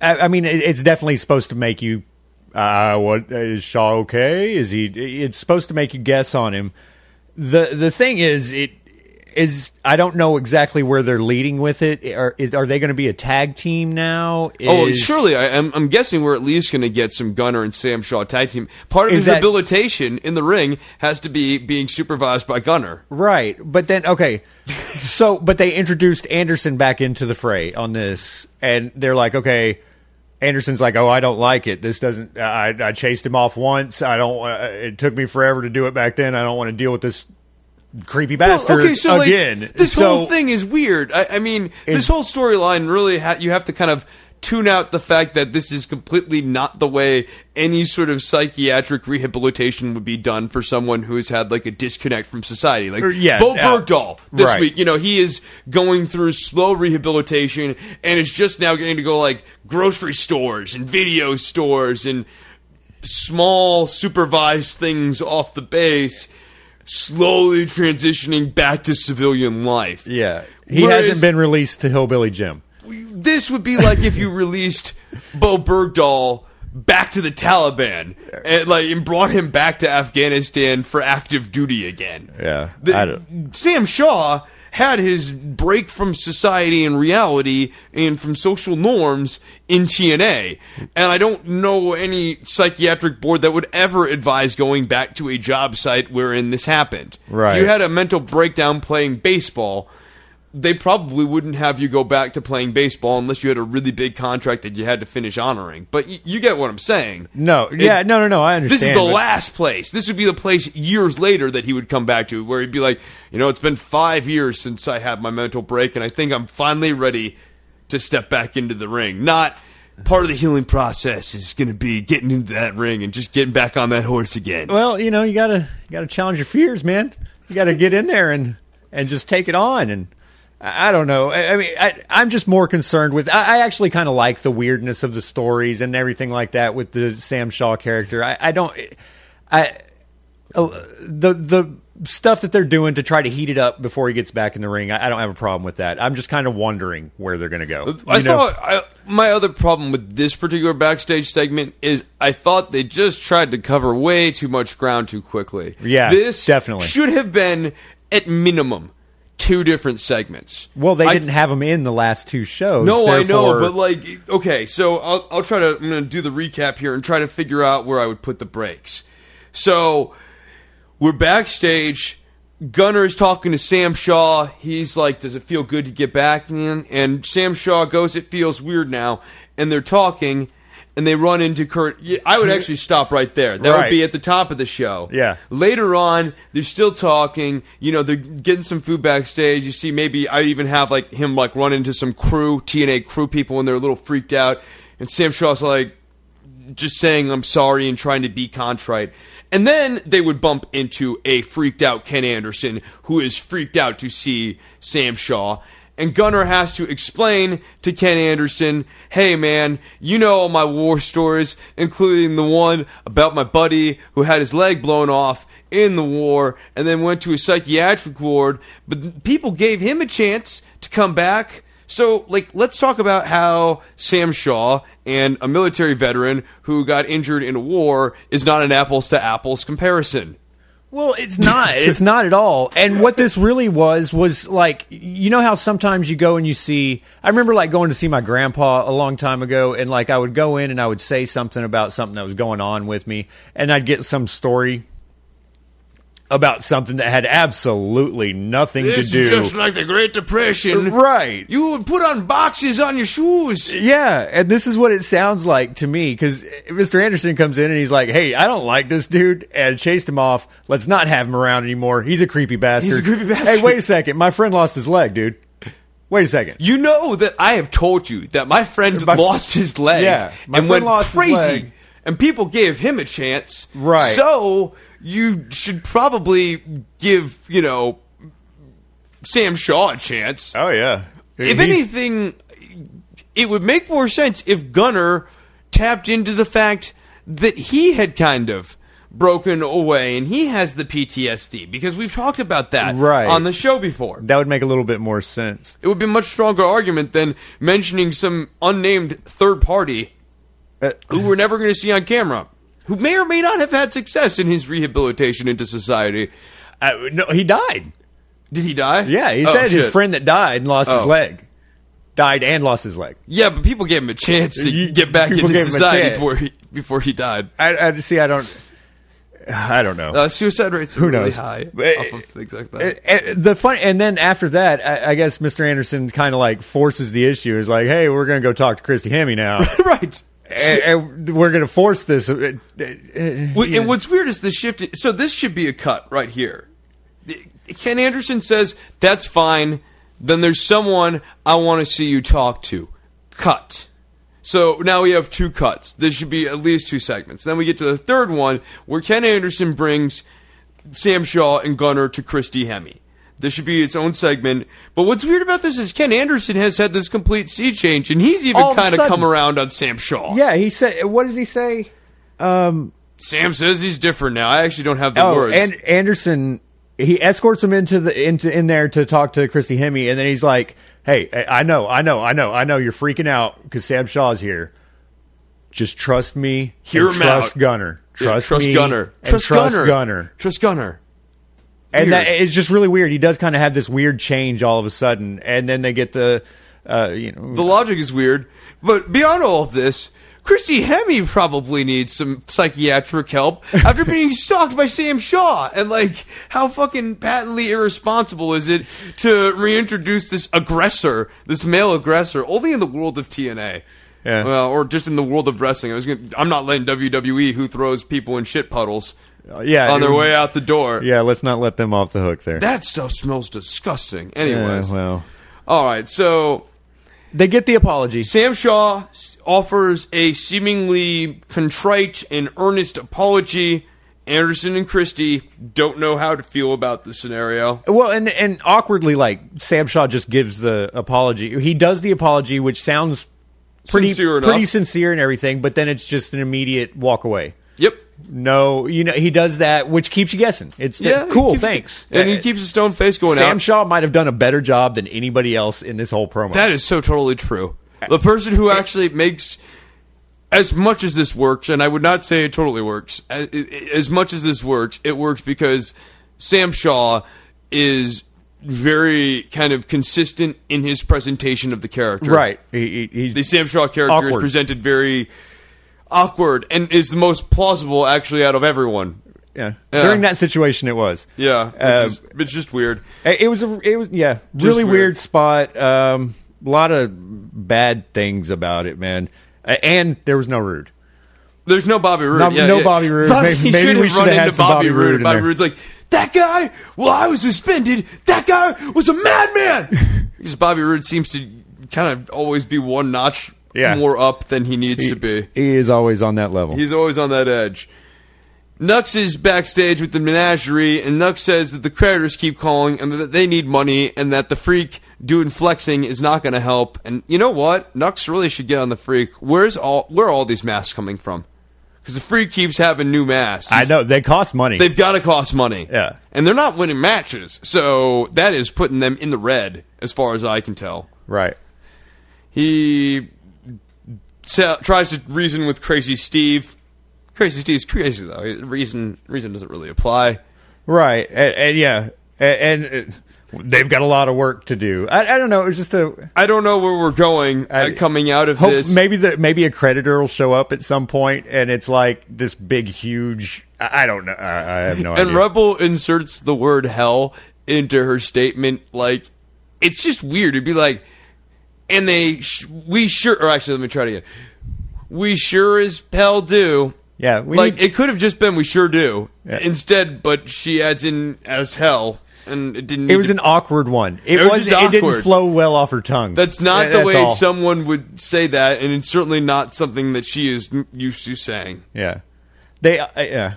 I, I mean, it, it's definitely supposed to make you. Uh, what is Shaw okay? Is he? It's supposed to make you guess on him. the The thing is, it is. I don't know exactly where they're leading with it. Are is, are they going to be a tag team now? Is, oh, surely. I, I'm, I'm guessing we're at least going to get some Gunner and Sam Shaw tag team. Part of his that, rehabilitation in the ring has to be being supervised by Gunner, right? But then, okay. so, but they introduced Anderson back into the fray on this, and they're like, okay. Anderson's like, oh, I don't like it. This doesn't. I, I chased him off once. I don't. Uh, it took me forever to do it back then. I don't want to deal with this creepy bastard well, okay, so, again. Like, this so, whole thing is weird. I, I mean, this whole storyline really. Ha- you have to kind of tune out the fact that this is completely not the way any sort of psychiatric rehabilitation would be done for someone who has had like a disconnect from society. Like yeah, Bo uh, Bergdahl this right. week, you know, he is going through slow rehabilitation and is just now getting to go like grocery stores and video stores and small supervised things off the base, slowly transitioning back to civilian life. Yeah, he Whereas, hasn't been released to Hillbilly Jim. This would be like if you released Bo Bergdahl back to the Taliban and like and brought him back to Afghanistan for active duty again. Yeah, the, I don't. Sam Shaw had his break from society and reality and from social norms in T N A, and I don't know any psychiatric board that would ever advise going back to a job site wherein this happened. Right, if you had a mental breakdown playing baseball. They probably wouldn't have you go back to playing baseball unless you had a really big contract that you had to finish honoring. But y- you get what I'm saying. No, it, yeah, no, no, no, I understand. This is the but... last place. This would be the place years later that he would come back to, where he'd be like, you know, it's been five years since I had my mental break, and I think I'm finally ready to step back into the ring. Not part of the healing process is going to be getting into that ring and just getting back on that horse again. Well, you know, you gotta you gotta challenge your fears, man. You gotta get in there and and just take it on and. I don't know. I, I mean, I, I'm just more concerned with... I, I actually kind of like the weirdness of the stories and everything like that with the Sam Shaw character. I, I don't... I uh, the the stuff that they're doing to try to heat it up before he gets back in the ring, I, I don't have a problem with that. I'm just kind of wondering where they're going to go. You I know? thought... I, my other problem with this particular backstage segment is I thought they just tried to cover way too much ground too quickly. Yeah, this definitely. Should have been, at minimum... two different segments. Well, they I, didn't have them in the last two shows. No, therefore... I know, but like, okay, so I'll, I'll try to, I'm going to do the recap here and try to figure out where I would put the breaks. So, we're backstage. Gunner is talking to Sam Shaw. He's like, does it feel good to get back in? And Sam Shaw goes, it feels weird now. And they're talking, and they run into Kurt. I would actually stop right there. That right. would be at the top of the show. Yeah. Later on, they're still talking. You know, they're getting some food backstage. You see, maybe I even have like him like run into some crew, T N A crew people, and they're a little freaked out. And Sam Shaw's like just saying, I'm sorry, and trying to be contrite. And then they would bump into a freaked out Ken Anderson, who is freaked out to see Sam Shaw. And Gunner has to explain to Ken Anderson, hey man, you know all my war stories, including the one about my buddy who had his leg blown off in the war and then went to a psychiatric ward, but people gave him a chance to come back. So, like, let's talk about how Sam Shaw and a military veteran who got injured in a war is not an apples-to-apples comparison. Well, it's not. It's not at all. And what this really was, was like, you know how sometimes you go and you see, I remember like going to see my grandpa a long time ago, and like I would go in and I would say something about something that was going on with me, and I'd get some story about something that had absolutely nothing this to do. It's just like the Great Depression. Right. You would put on boxes on your shoes. Yeah, and this is what it sounds like to me, because Mister Anderson comes in and he's like, hey, I don't like this dude, and chased him off. Let's not have him around anymore. He's a creepy bastard. He's a creepy bastard. Hey, wait a second. My friend lost his leg, dude. Wait a second. You know that I have told you that my friend my, lost his leg yeah, my and went lost crazy, his leg. And people gave him a chance. Right. So... you should probably give, you know, Sam Shaw a chance. Oh, yeah. If He's... anything, it would make more sense if Gunner tapped into the fact that he had kind of broken away, and he has the P T S D, because we've talked about that right. on the show before. That would make a little bit more sense. It would be a much stronger argument than mentioning some unnamed third party uh, who we're never going to see on camera, who may or may not have had success in his rehabilitation into society. Uh, no, he died. Did he die? Yeah, he oh, said shit. His friend that died and lost oh. his leg. Died and lost his leg. Yeah, but people gave him a chance to you, get back into society before he, before he died. I, I see. I don't. I don't know. Uh, suicide rates are Who really knows? high but, off of things like that. And, and the fun, and then after that, I, I guess Mister Anderson kind of like forces the issue. Is like, hey, we're going to go talk to Christy Hemme now, right? And, and we're going to force this. And yeah. what's weird is the shift. So this should be a cut right here. Ken Anderson says that's fine. Then there's someone I want to see you talk to. Cut. So now we have two cuts. This should be at least two segments. Then we get to the third one where Ken Anderson brings Sam Shaw and Gunner to Christy Hemme. This should be its own segment. But what's weird about this is Ken Anderson has had this complete sea change, and he's even kind of come around on Sam Shaw. Yeah, he said. What does he say? Um, Sam says he's different now. I actually don't have the oh, words. And Anderson. He escorts him into the into in there to talk to Christy Hemme, and then he's like, "Hey, I know, I know, I know, I know you're freaking out because Sam Shaw's here. Just trust me. Hear him trust out. Gunner. Trust, yeah, trust me. Gunner. Trust, trust Gunner. Gunner. Trust Gunner. Weird. And that it's just really weird. He does kind of have this weird change all of a sudden, and then they get the, uh, you know, the logic is weird. But beyond all of this, Christy Hemme probably needs some psychiatric help after being stalked by Sam Shaw. And, like, how fucking patently irresponsible is it to reintroduce this aggressor, this male aggressor, only in the world of T N A? Yeah. Well, or just in the world of wrestling. I was gonna, I'm not letting W W E, who throws people in shit puddles, uh, yeah, on their way out the door. Yeah, let's not let them off the hook there. That stuff smells disgusting. Anyways. Yeah, well. All right, so... They get the apology. Sam Shaw offers a seemingly contrite and earnest apology. Anderson and Christy don't know how to feel about the scenario. Well, and and awkwardly, like, Sam Shaw just gives the apology. He does the apology, which sounds pretty sincere, pretty sincere and everything, but then it's just an immediate walk away. Yep. No, you know, he does that, which keeps you guessing. It's yeah, the, cool, keeps, thanks. And he keeps a stone face going Sam out. Sam Shaw might have done a better job than anybody else in this whole promo. That is so totally true. The person who actually makes as much as this works, and I would not say it totally works, as, as much as this works, it works because Sam Shaw is very kind of consistent in his presentation of the character. Right. He, he's the Sam Shaw character awkward. is presented very... awkward and is the most plausible actually out of everyone. Yeah. yeah. During that situation it was. Yeah. Uh, is, it's just weird. It was a, it was yeah, just really weird, weird spot. Um a lot of bad things about it, man. Uh, and there was no Roode. There's no Bobby Roode. No, yeah, no yeah. Bobby Roode. Bobby, maybe maybe should we should have had some Bobby Roode. And Bobby Roode's like, "That guy? Well, I was suspended. That guy was a madman." Because Bobby Roode seems to kind of always be one notch Yeah. more up than he needs he, to be. He is always on that level. He's always on that edge. Nux is backstage with the Menagerie, and Nux says that the creditors keep calling and that they need money and that the Freak doing flexing is not going to help. And you know what? Nux really should get on the Freak. Where's all where are all these masks coming from? Because the Freak keeps having new masks. I know. They cost money. They've got to cost money. Yeah. And they're not winning matches, so that is putting them in the red as far as I can tell. Right. He... tries to reason with Crazy Steve. Crazy Steve's crazy, though. Reason reason doesn't really apply. Right. And, and yeah. And, and they've got a lot of work to do. I, I don't know. It was just a... I don't know where we're going I, coming out of hope, this. Maybe the, maybe a creditor will show up at some point, and it's like this big, huge... I, I don't know. I, I have no and idea. And Rebel inserts the word hell into her statement. Like, it's just weird. It'd be like... And they, sh- we sure, or actually, let me try it again. We sure as hell do. Yeah. We like, need- it could have just been, we sure do. Yeah. Instead, but she adds in as hell. And it didn't. It was to- an awkward one. It, it, was just awkward. It didn't flow well off her tongue. That's not yeah, the that's way all. someone would say that, and it's certainly not something that she is used to saying. Yeah. They, yeah. Uh, uh,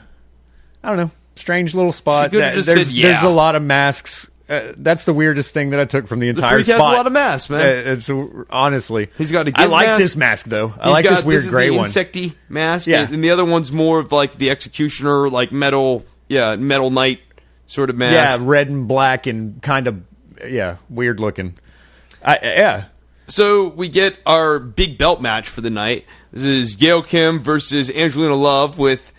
I don't know. Strange little spot. That, there's, said, yeah. there's a lot of masks Uh, that's the weirdest thing that I took from the entire the Freak spot. Has a lot of masks, man. Uh, it's uh, honestly, he's got a. I like mask. This mask though. I he's like got, this weird this is gray the one, insecty mask. Yeah, and, and the other one's more of like the Executioner, like metal, yeah, metal knight sort of mask. Yeah, red and black and kind of yeah, weird looking. I, yeah. So we get our big belt match for the night. This is Gail Kim versus Angelina Love with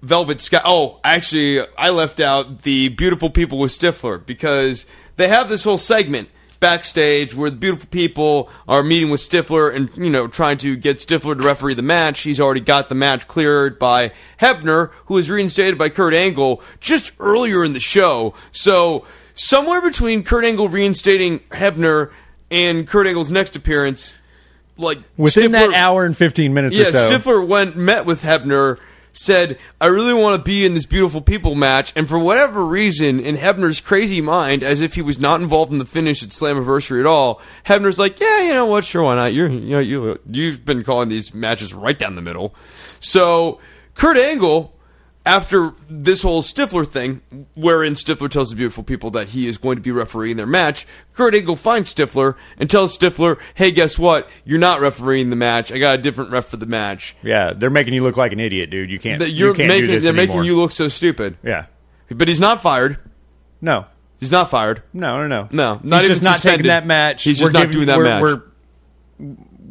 Velvet Sky. Oh, actually, I left out the Beautiful People with Stifler because they have this whole segment backstage where the Beautiful People are meeting with Stifler and, you know, trying to get Stifler to referee the match. He's already got the match cleared by Hebner, who was reinstated by Kurt Angle just earlier in the show. So somewhere between Kurt Angle reinstating Hebner and Kurt Angle's next appearance, like within Stifler, that hour and fifteen minutes yeah, or so. Stifler went met with Hebner, said, I really want to be in this Beautiful People match, and for whatever reason, in Hebner's crazy mind, as if he was not involved in the finish at Slammiversary at all, Hebner's like, yeah, you know what, sure, why not? You're, you know, you, you've been calling these matches right down the middle. So Kurt Angle, after this whole Stifler thing, wherein Stifler tells the Beautiful People that he is going to be refereeing their match, Kurt Angle finds Stifler and tells Stifler, hey, guess what? You're not refereeing the match. I got a different ref for the match. Yeah, they're making you look like an idiot, dude. You can't, You're you can't making, do this They're anymore. Making you look so stupid. Yeah. But he's not fired. No. He's not fired. No, no, no. No, not he's even just not suspended. Taking that match. He's just we're not giving, doing that we're, match.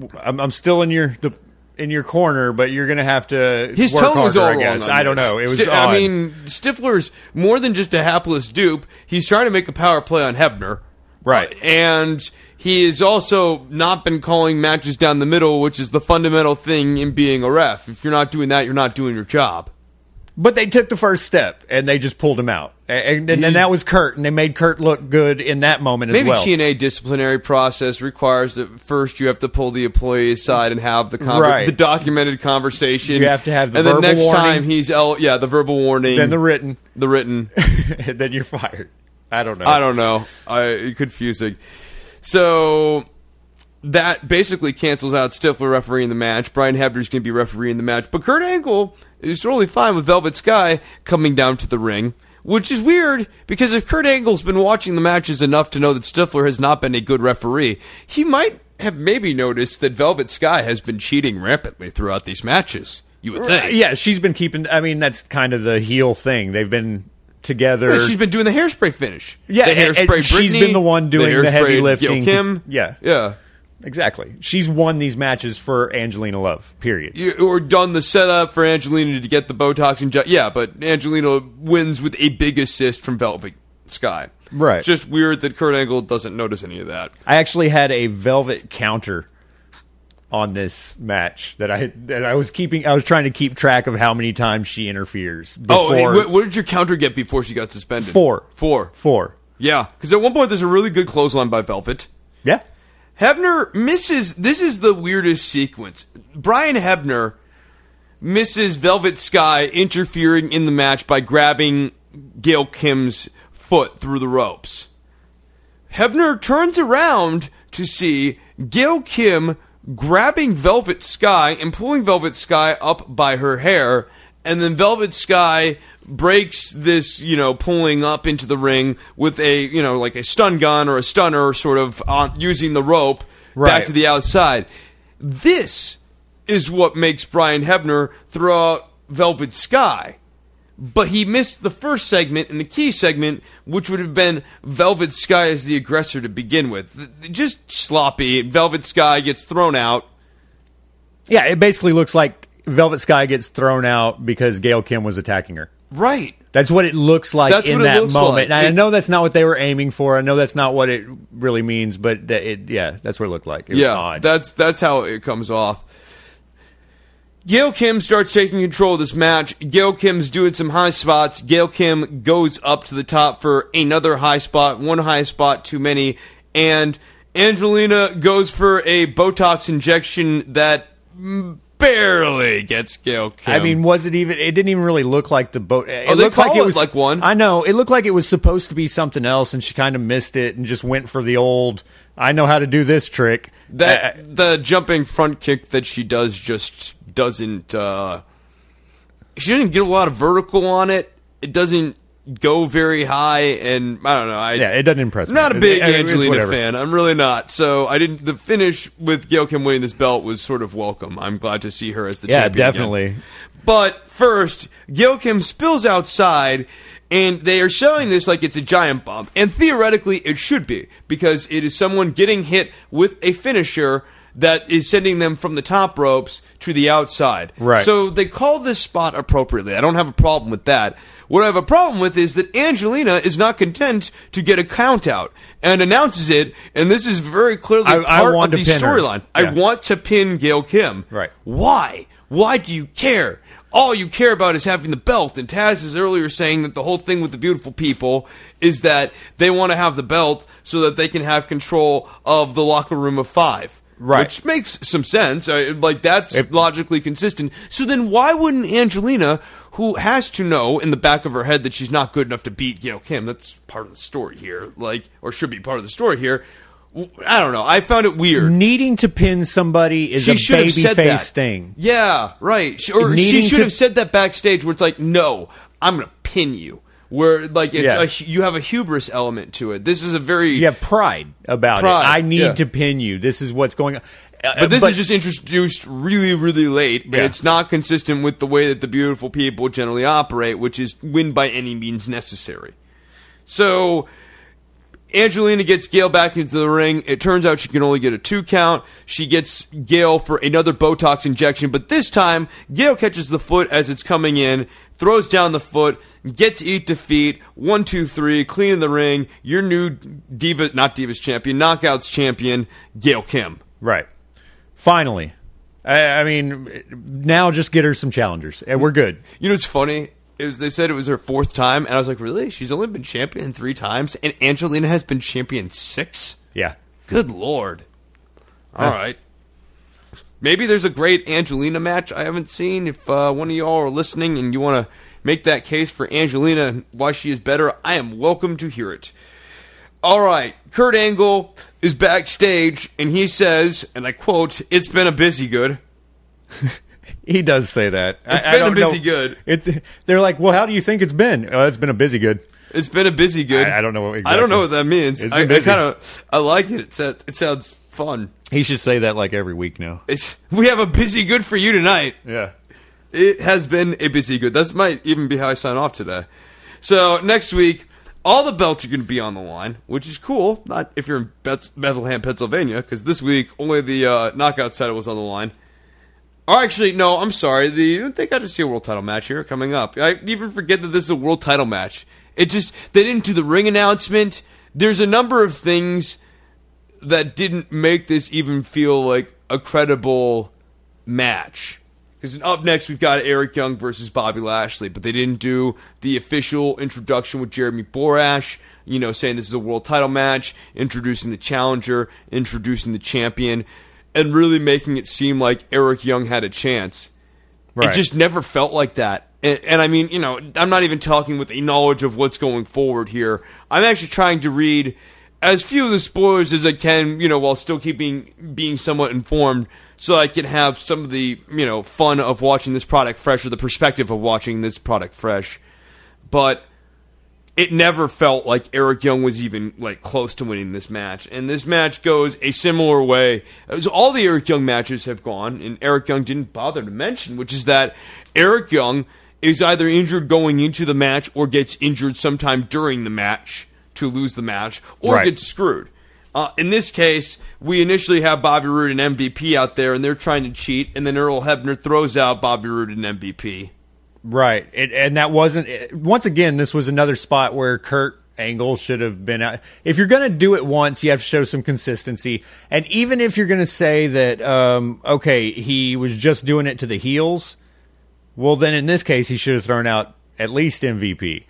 We're, I'm, I'm still in your... The, in your corner, but you're going to have to his work tone harder, was all I guess. I don't know. It was Sti- odd. I mean, Stifler's more than just a hapless dupe. He's trying to make a power play on Hebner. Right. And he has also not been calling matches down the middle, which is the fundamental thing in being a ref. If you're not doing that, you're not doing your job. But they took the first step, and they just pulled him out. And, and, and that was Kurt, and they made Kurt look good in that moment as Maybe well. Maybe T N A disciplinary process requires that first you have to pull the employee aside and have the conver- right. the documented conversation. You have to have the and verbal warning. And the next warning, time he's el- yeah, the verbal warning. Then the written. The written. And then you're fired. I don't know. I don't know. I, confusing. So... that basically cancels out Stifler refereeing the match. Brian Hebner's going to be refereeing the match. But Kurt Angle is totally fine with Velvet Sky coming down to the ring, which is weird because if Kurt Angle's been watching the matches enough to know that Stifler has not been a good referee, he might have maybe noticed that Velvet Sky has been cheating rampantly throughout these matches, you would think. Yeah, she's been keeping... I mean, that's kind of the heel thing. They've been... together. Yeah, she's been doing the hairspray finish. Yeah, the hairspray and, and Brittany, she's been the one doing the, the heavy lifting. Gail Kim. To, yeah. Yeah. Exactly. She's won these matches for Angelina Love, period. You, or done the setup for Angelina to get the Botox and... Ju- yeah, but Angelina wins with a big assist from Velvet Sky. Right. It's just weird that Kurt Angle doesn't notice any of that. I actually had a Velvet counter on this match that I that I was keeping... I was trying to keep track of how many times she interferes. Before. Oh, what, what did your counter get before she got suspended? Four. Four. Four. Yeah, because at one point there's a really good clothesline by Velvet. Yeah. Hebner misses... This is the weirdest sequence. Brian Hebner misses Velvet Sky interfering in the match by grabbing Gail Kim's foot through the ropes. Hebner turns around to see Gail Kim grabbing Velvet Sky and pulling Velvet Sky up by her hair, and then Velvet Sky breaks this, you know, pulling up into the ring with a, you know, like a stun gun or a stunner sort of on, using the rope right. back to the outside. This is what makes Brian Hebner throw out Velvet Sky. But he missed the first segment and the key segment, which would have been Velvet Sky as the aggressor to begin with. Just sloppy. Velvet Sky gets thrown out. Yeah, it basically looks like Velvet Sky gets thrown out because Gail Kim was attacking her. Right. That's what it looks like that's in that moment. Like. And it, I know that's not what they were aiming for. I know that's not what it really means, but that it, yeah, that's what it looked like. It yeah, was odd. That's, that's how it comes off. Gail Kim starts taking control of this match. Gail Kim's doing some high spots. Gail Kim goes up to the top for another high spot. One high spot too many. And Angelina goes for a Botox injection that barely gets Gail Kim. I mean, was it even... It didn't even really look like the... Bo- it oh, they looked call like it, it was, like one. I know. It looked like it was supposed to be something else, and she kind of missed it and just went for the old... I know how to do this trick. That uh, the jumping front kick that she does just doesn't. Uh, she doesn't get a lot of vertical on it. It doesn't go very high, and I don't know. I, yeah, it doesn't impress me. I'm not a big it, Angelina fan. I'm really not. So I didn't. The finish with Gail Kim winning this belt was sort of welcome. I'm glad to see her as the yeah, champion. Yeah, definitely. Again. But first, Gail Kim spills outside, and they are showing this like it's a giant bomb. And theoretically, it should be, because it is someone getting hit with a finisher that is sending them from the top ropes to the outside. Right. So they call this spot appropriately. I don't have a problem with that. What I have a problem with is that Angelina is not content to get a count out and announces it, and this is very clearly I, part I of the storyline. Yeah. I want to pin Gail Kim. Right. Why? Why do you care? All you care about is having the belt, and Taz is earlier saying that the whole thing with the Beautiful People is that they want to have the belt so that they can have control of the locker room of five. Right. Which makes some sense. Like, that's if, logically consistent. So then why wouldn't Angelina, who has to know in the back of her head that she's not good enough to beat Gail Kim, that's part of the story here, like, or should be part of the story here, I don't know. I found it weird. Needing to pin somebody is she a babyface thing. Yeah, right. She, or she should to, have said that backstage where it's like, no, I'm going to pin you. Where, like, it's yeah. a, you have a hubris element to it. This is a very... You have pride about pride. it. I need yeah. to pin you. This is what's going on. Uh, but this but, is just introduced really, really late, but yeah. it's not consistent with the way that the Beautiful People generally operate, which is win by any means necessary. So... Angelina gets Gail back into the ring. It turns out she can only get a two count. She gets Gail for another Botox injection, but this time, Gail catches the foot as it's coming in, throws down the foot, gets eat defeat, one, two, three, clean in the ring, your new Diva, not Divas champion, Knockouts champion, Gail Kim. Right. Finally. I, I mean, now just get her some challengers, and we're good. You know what's funny? It was, they said it was her fourth time, and I was like, really? She's only been champion three times, and Angelina has been champion six? Yeah. Good Lord. All yeah. right. Maybe there's a great Angelina match I haven't seen. If uh, one of y'all are listening and you want to make that case for Angelina and why she is better, I am welcome to hear it. All right. Kurt Angle is backstage, and he says, and I quote, "It's been a busy good." He does say that. It's I, been I don't a busy know. good. It's, they're like, well, how do you think it's been? Oh, it's been a busy good. It's been a busy good. I, I don't know what exactly. I don't know what that means. I, I kind of I like it. It's a, it sounds fun. He should say that like every week now. It's we have a busy good for you tonight. Yeah, it has been a busy good. That might even be how I sign off today. So next week, all the belts are going to be on the line, which is cool. Not if you're in Bethlehem, Pennsylvania, because this week only the uh, Knockouts title was on the line. Or actually, no, I'm sorry. The, they got to see a world title match here coming up. I even forget that this is a world title match. It just, they didn't do the ring announcement. There's a number of things that didn't make this even feel like a credible match. Because up next, we've got Eric Young versus Bobby Lashley. But they didn't do the official introduction with Jeremy Borash, you know, saying this is a world title match, introducing the challenger, introducing the champion. And really making it seem like Eric Young had a chance. Right. It just never felt like that. And, and I mean, you know, I'm not even talking with a knowledge of what's going forward here. I'm actually trying to read as few of the spoilers as I can, you know, while still keeping being somewhat informed so I can have some of the, you know, fun of watching this product fresh or the perspective of watching this product fresh. But it never felt like Eric Young was even like close to winning this match. And this match goes a similar way as all the Eric Young matches have gone, and Eric Young didn't bother to mention, which is that Eric Young is either injured going into the match or gets injured sometime during the match to lose the match or right. gets screwed. Uh, in this case, we initially have Bobby Roode and M V P out there, and they're trying to cheat, and then Earl Hebner throws out Bobby Roode and M V P. Right, it, and that wasn't... It, once again, this was another spot where Kurt Angle should have been... out. If you're going to do it once, you have to show some consistency. And even if you're going to say that, um, okay, he was just doing it to the heels, well, then in this case, he should have thrown out at least M V P.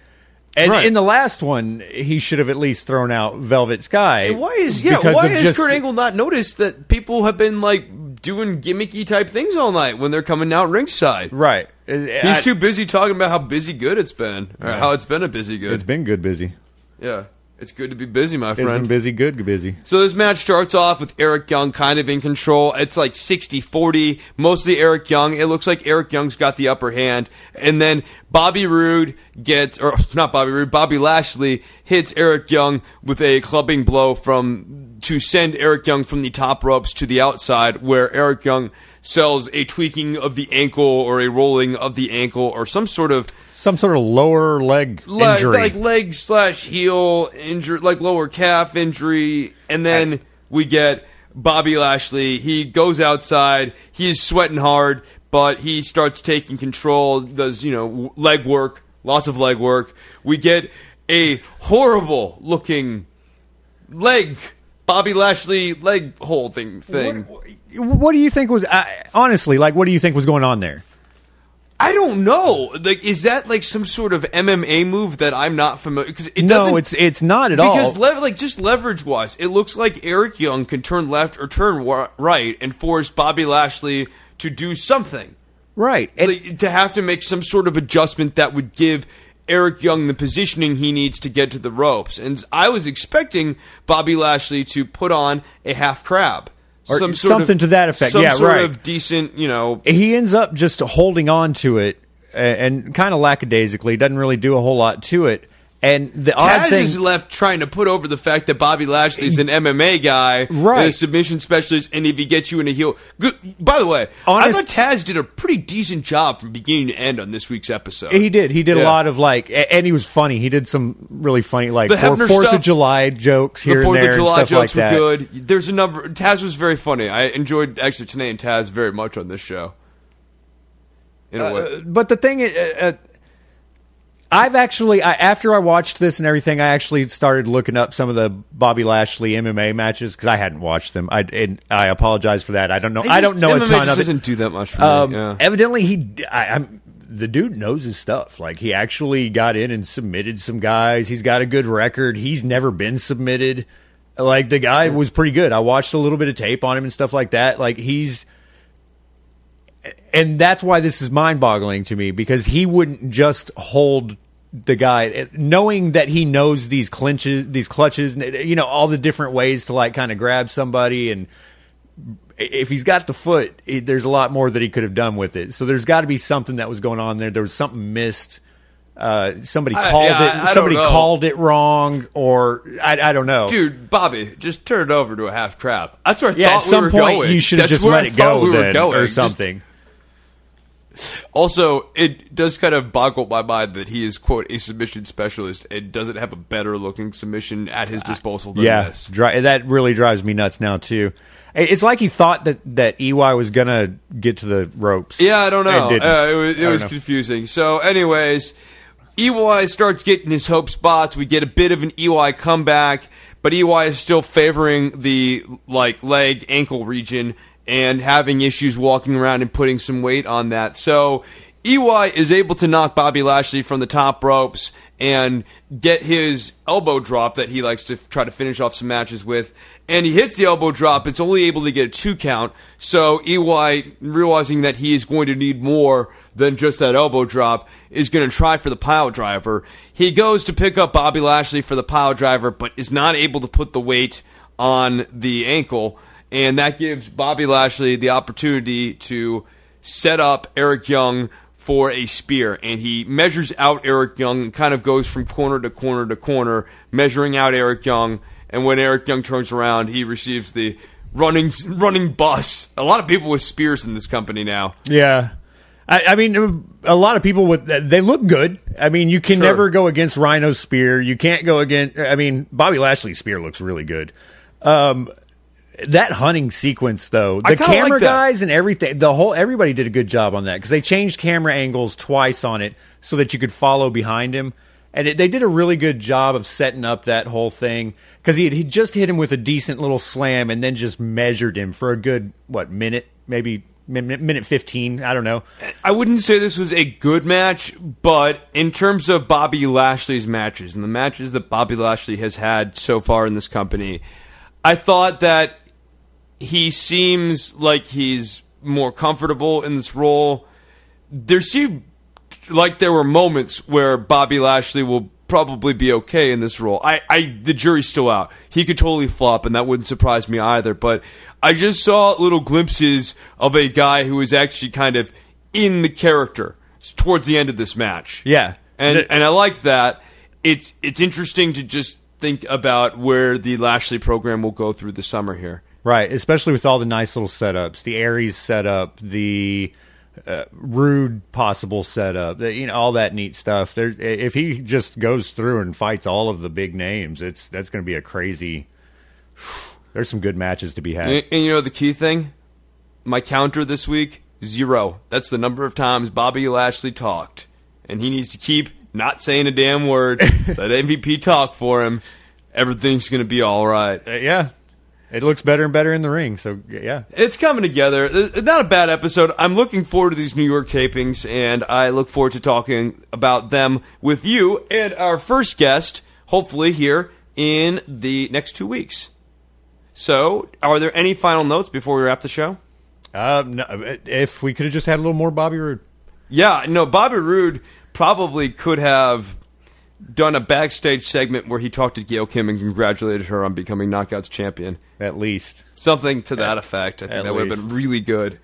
And right. in the last one, he should have at least thrown out Velvet Sky. And why is yeah? Why has just, Kurt Angle not noticed that people have been like doing gimmicky type things all night when they're coming out ringside? Right. He's I, too busy talking about how busy good it's been, or right. how it's been a busy good. It's been good busy. Yeah. It's good to be busy, my friend. It's been busy, good busy. So this match starts off with Eric Young kind of in control. It's like sixty forty, mostly Eric Young. It looks like Eric Young's got the upper hand. And then Bobby Roode gets, or not Bobby Roode, Bobby Lashley hits Eric Young with a clubbing blow from to send Eric Young from the top ropes to the outside, where Eric Young sells a tweaking of the ankle or a rolling of the ankle or some sort of some sort of lower leg le- injury, like leg slash heel injury, like lower calf injury. And then I- we get Bobby Lashley. He goes outside. He is sweating hard, but he starts taking control. Does you know leg work? Lots of leg work. We get a horrible looking leg. Bobby Lashley leg hole thing. thing. What, what do you think was uh, honestly like? What do you think was going on there? I don't know. Like, is that like some sort of M M A move that I'm not familiar? Because it no, doesn't, it's it's not at all. Because le- like just leverage wise, it looks like Eric Young can turn left or turn wa- right and force Bobby Lashley to do something. Right, and, like, to have to make some sort of adjustment that would give Eric Young the positioning he needs to get to the ropes. And I was expecting Bobby Lashley to put on a half crab. Or some sort something of, to that effect. Some yeah, sort right. of decent, you know... He ends up just holding on to it and, and kind of lackadaisically. Doesn't really do a whole lot to it. And the odd Taz thing, is left trying to put over the fact that Bobby Lashley's an M M A guy, right? A submission specialist, and if he gets you in a heel. By the way, honest, I thought Taz did a pretty decent job from beginning to end on this week's episode. He did. He did yeah. a lot of like, and he was funny. He did some really funny like Fourth stuff, of July jokes here the and there. The Fourth of July and stuff jokes like were that. Good. There's a number. Taz was very funny. I enjoyed actually T N A and Taz very much on this show. In a uh, way, but the thing is. Uh, I've actually, I, after I watched this and everything, I actually started looking up some of the Bobby Lashley M M A matches because I hadn't watched them. I and I apologize for that. I don't know. I, just, I don't know M M A a ton of it. Doesn't do that much for um, me. Yeah. Evidently, he, I, I'm, the dude knows his stuff. Like he actually got in and submitted some guys. He's got a good record. He's never been submitted. Like the guy was pretty good. I watched a little bit of tape on him and stuff like that. Like he's. And that's why this is mind-boggling to me, because he wouldn't just hold the guy, knowing that he knows these clinches, these clutches, you know, all the different ways to like kind of grab somebody. And if he's got the foot, it, there's a lot more that he could have done with it. So there's got to be something that was going on there. There was something missed. Uh, somebody I, called yeah, it. I, I somebody called it wrong, or I, I don't know. Dude, Bobby, just turn it over to a half crab. That's where I yeah, thought at some we were point going. You should have just let I it go we then, or something. Just, Also, it does kind of boggle my mind that he is, quote, a submission specialist and doesn't have a better-looking submission at his disposal than yeah, this. Yeah, that really drives me nuts now, too. It's like he thought that, that E Y was going to get to the ropes. Yeah, I don't know. Uh, it was, it was confusing. So, anyways, E Y starts getting his hope spots. We get a bit of an E Y comeback, but E Y is still favoring the like leg, ankle region, and having issues walking around and putting some weight on that. So E Y is able to knock Bobby Lashley from the top ropes and get his elbow drop that he likes to f- try to finish off some matches with. And he hits the elbow drop. It's only able to get a two count. So E Y, realizing that he is going to need more than just that elbow drop, is going to try for the pile driver. He goes to pick up Bobby Lashley for the pile driver, but is not able to put the weight on the ankle. And that gives Bobby Lashley the opportunity to set up Eric Young for a spear. And he measures out Eric Young and kind of goes from corner to corner to corner, measuring out Eric Young. And when Eric Young turns around, he receives the running running bus. A lot of people with spears in this company now. Yeah. I, I mean, a lot of people with they look good. I mean, you can sure. never go against Rhino's spear. You can't go against... I mean, Bobby Lashley's spear looks really good. Um... That hunting sequence, though, the camera like guys and everything, the whole everybody did a good job on that because they changed camera angles twice on it so that you could follow behind him, and it, they did a really good job of setting up that whole thing because he he just hit him with a decent little slam and then just measured him for a good what minute, maybe minute fifteen. I don't know. I wouldn't say this was a good match, but in terms of Bobby Lashley's matches and the matches that Bobby Lashley has had so far in this company, I thought that. He seems like he's more comfortable in this role. There seemed like there were moments where Bobby Lashley will probably be okay in this role. I, I the jury's still out. He could totally flop, and that wouldn't surprise me either. But I just saw little glimpses of a guy who was actually kind of in the character towards the end of this match. Yeah. And it, and I like that. It's it's interesting to just think about where the Lashley program will go through the summer here. Right, especially with all the nice little setups. The Aries setup, the uh, Roode possible setup, the, you know, all that neat stuff. There, if he just goes through and fights all of the big names, it's that's going to be a crazy... There's some good matches to be had. And, and you know the key thing? My counter this week, zero. That's the number of times Bobby Lashley talked. And he needs to keep not saying a damn word. Let M V P talk for him. Everything's going to be all right. Uh, yeah. It looks better and better in the ring, so yeah. It's coming together. It's not a bad episode. I'm looking forward to these New York tapings, and I look forward to talking about them with you and our first guest, hopefully here in the next two weeks. So, are there any final notes before we wrap the show? Uh, no, if we could have just had a little more Bobby Roode. Yeah, no, Bobby Roode probably could have done a backstage segment where he talked to Gail Kim and congratulated her on becoming Knockouts champion. At least. Something to that at, effect. I think that would have been really good.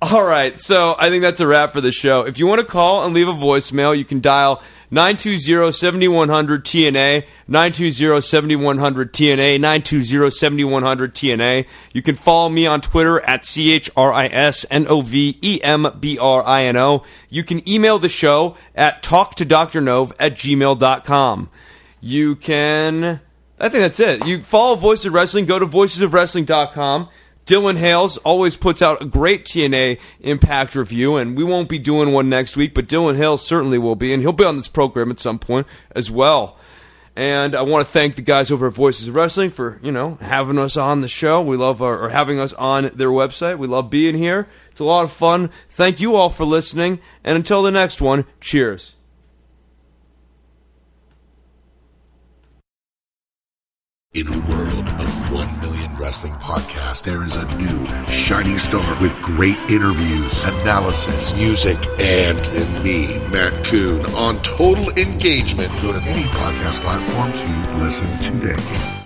All right, so I think that's a wrap for the show. If you want to call and leave a voicemail, you can dial nine two zero, seven one zero zero, T N A, nine two zero, seven one zero zero, T N A, nine two zero, seven one zero zero, T N A. You can follow me on Twitter at C H R I S N O V E M B R I N O. You can email the show at talktodrnov at gmail dot com. You can... I think that's it. You follow Voices of Wrestling. Go to voices of wrestling dot com. Dylan Hales always puts out a great T N A Impact review, and we won't be doing one next week, but Dylan Hales certainly will be, and he'll be on this program at some point as well. And I want to thank the guys over at Voices of Wrestling for, you know, having us on the show. We love our, or having us on their website. We love being here. It's a lot of fun. Thank you all for listening, and until the next one, cheers. In a world of one million wrestling podcasts, there is a new shining star with great interviews, analysis, music, and, and me, Matt Kuhn, on total engagement. Go to any podcast platform to listen today.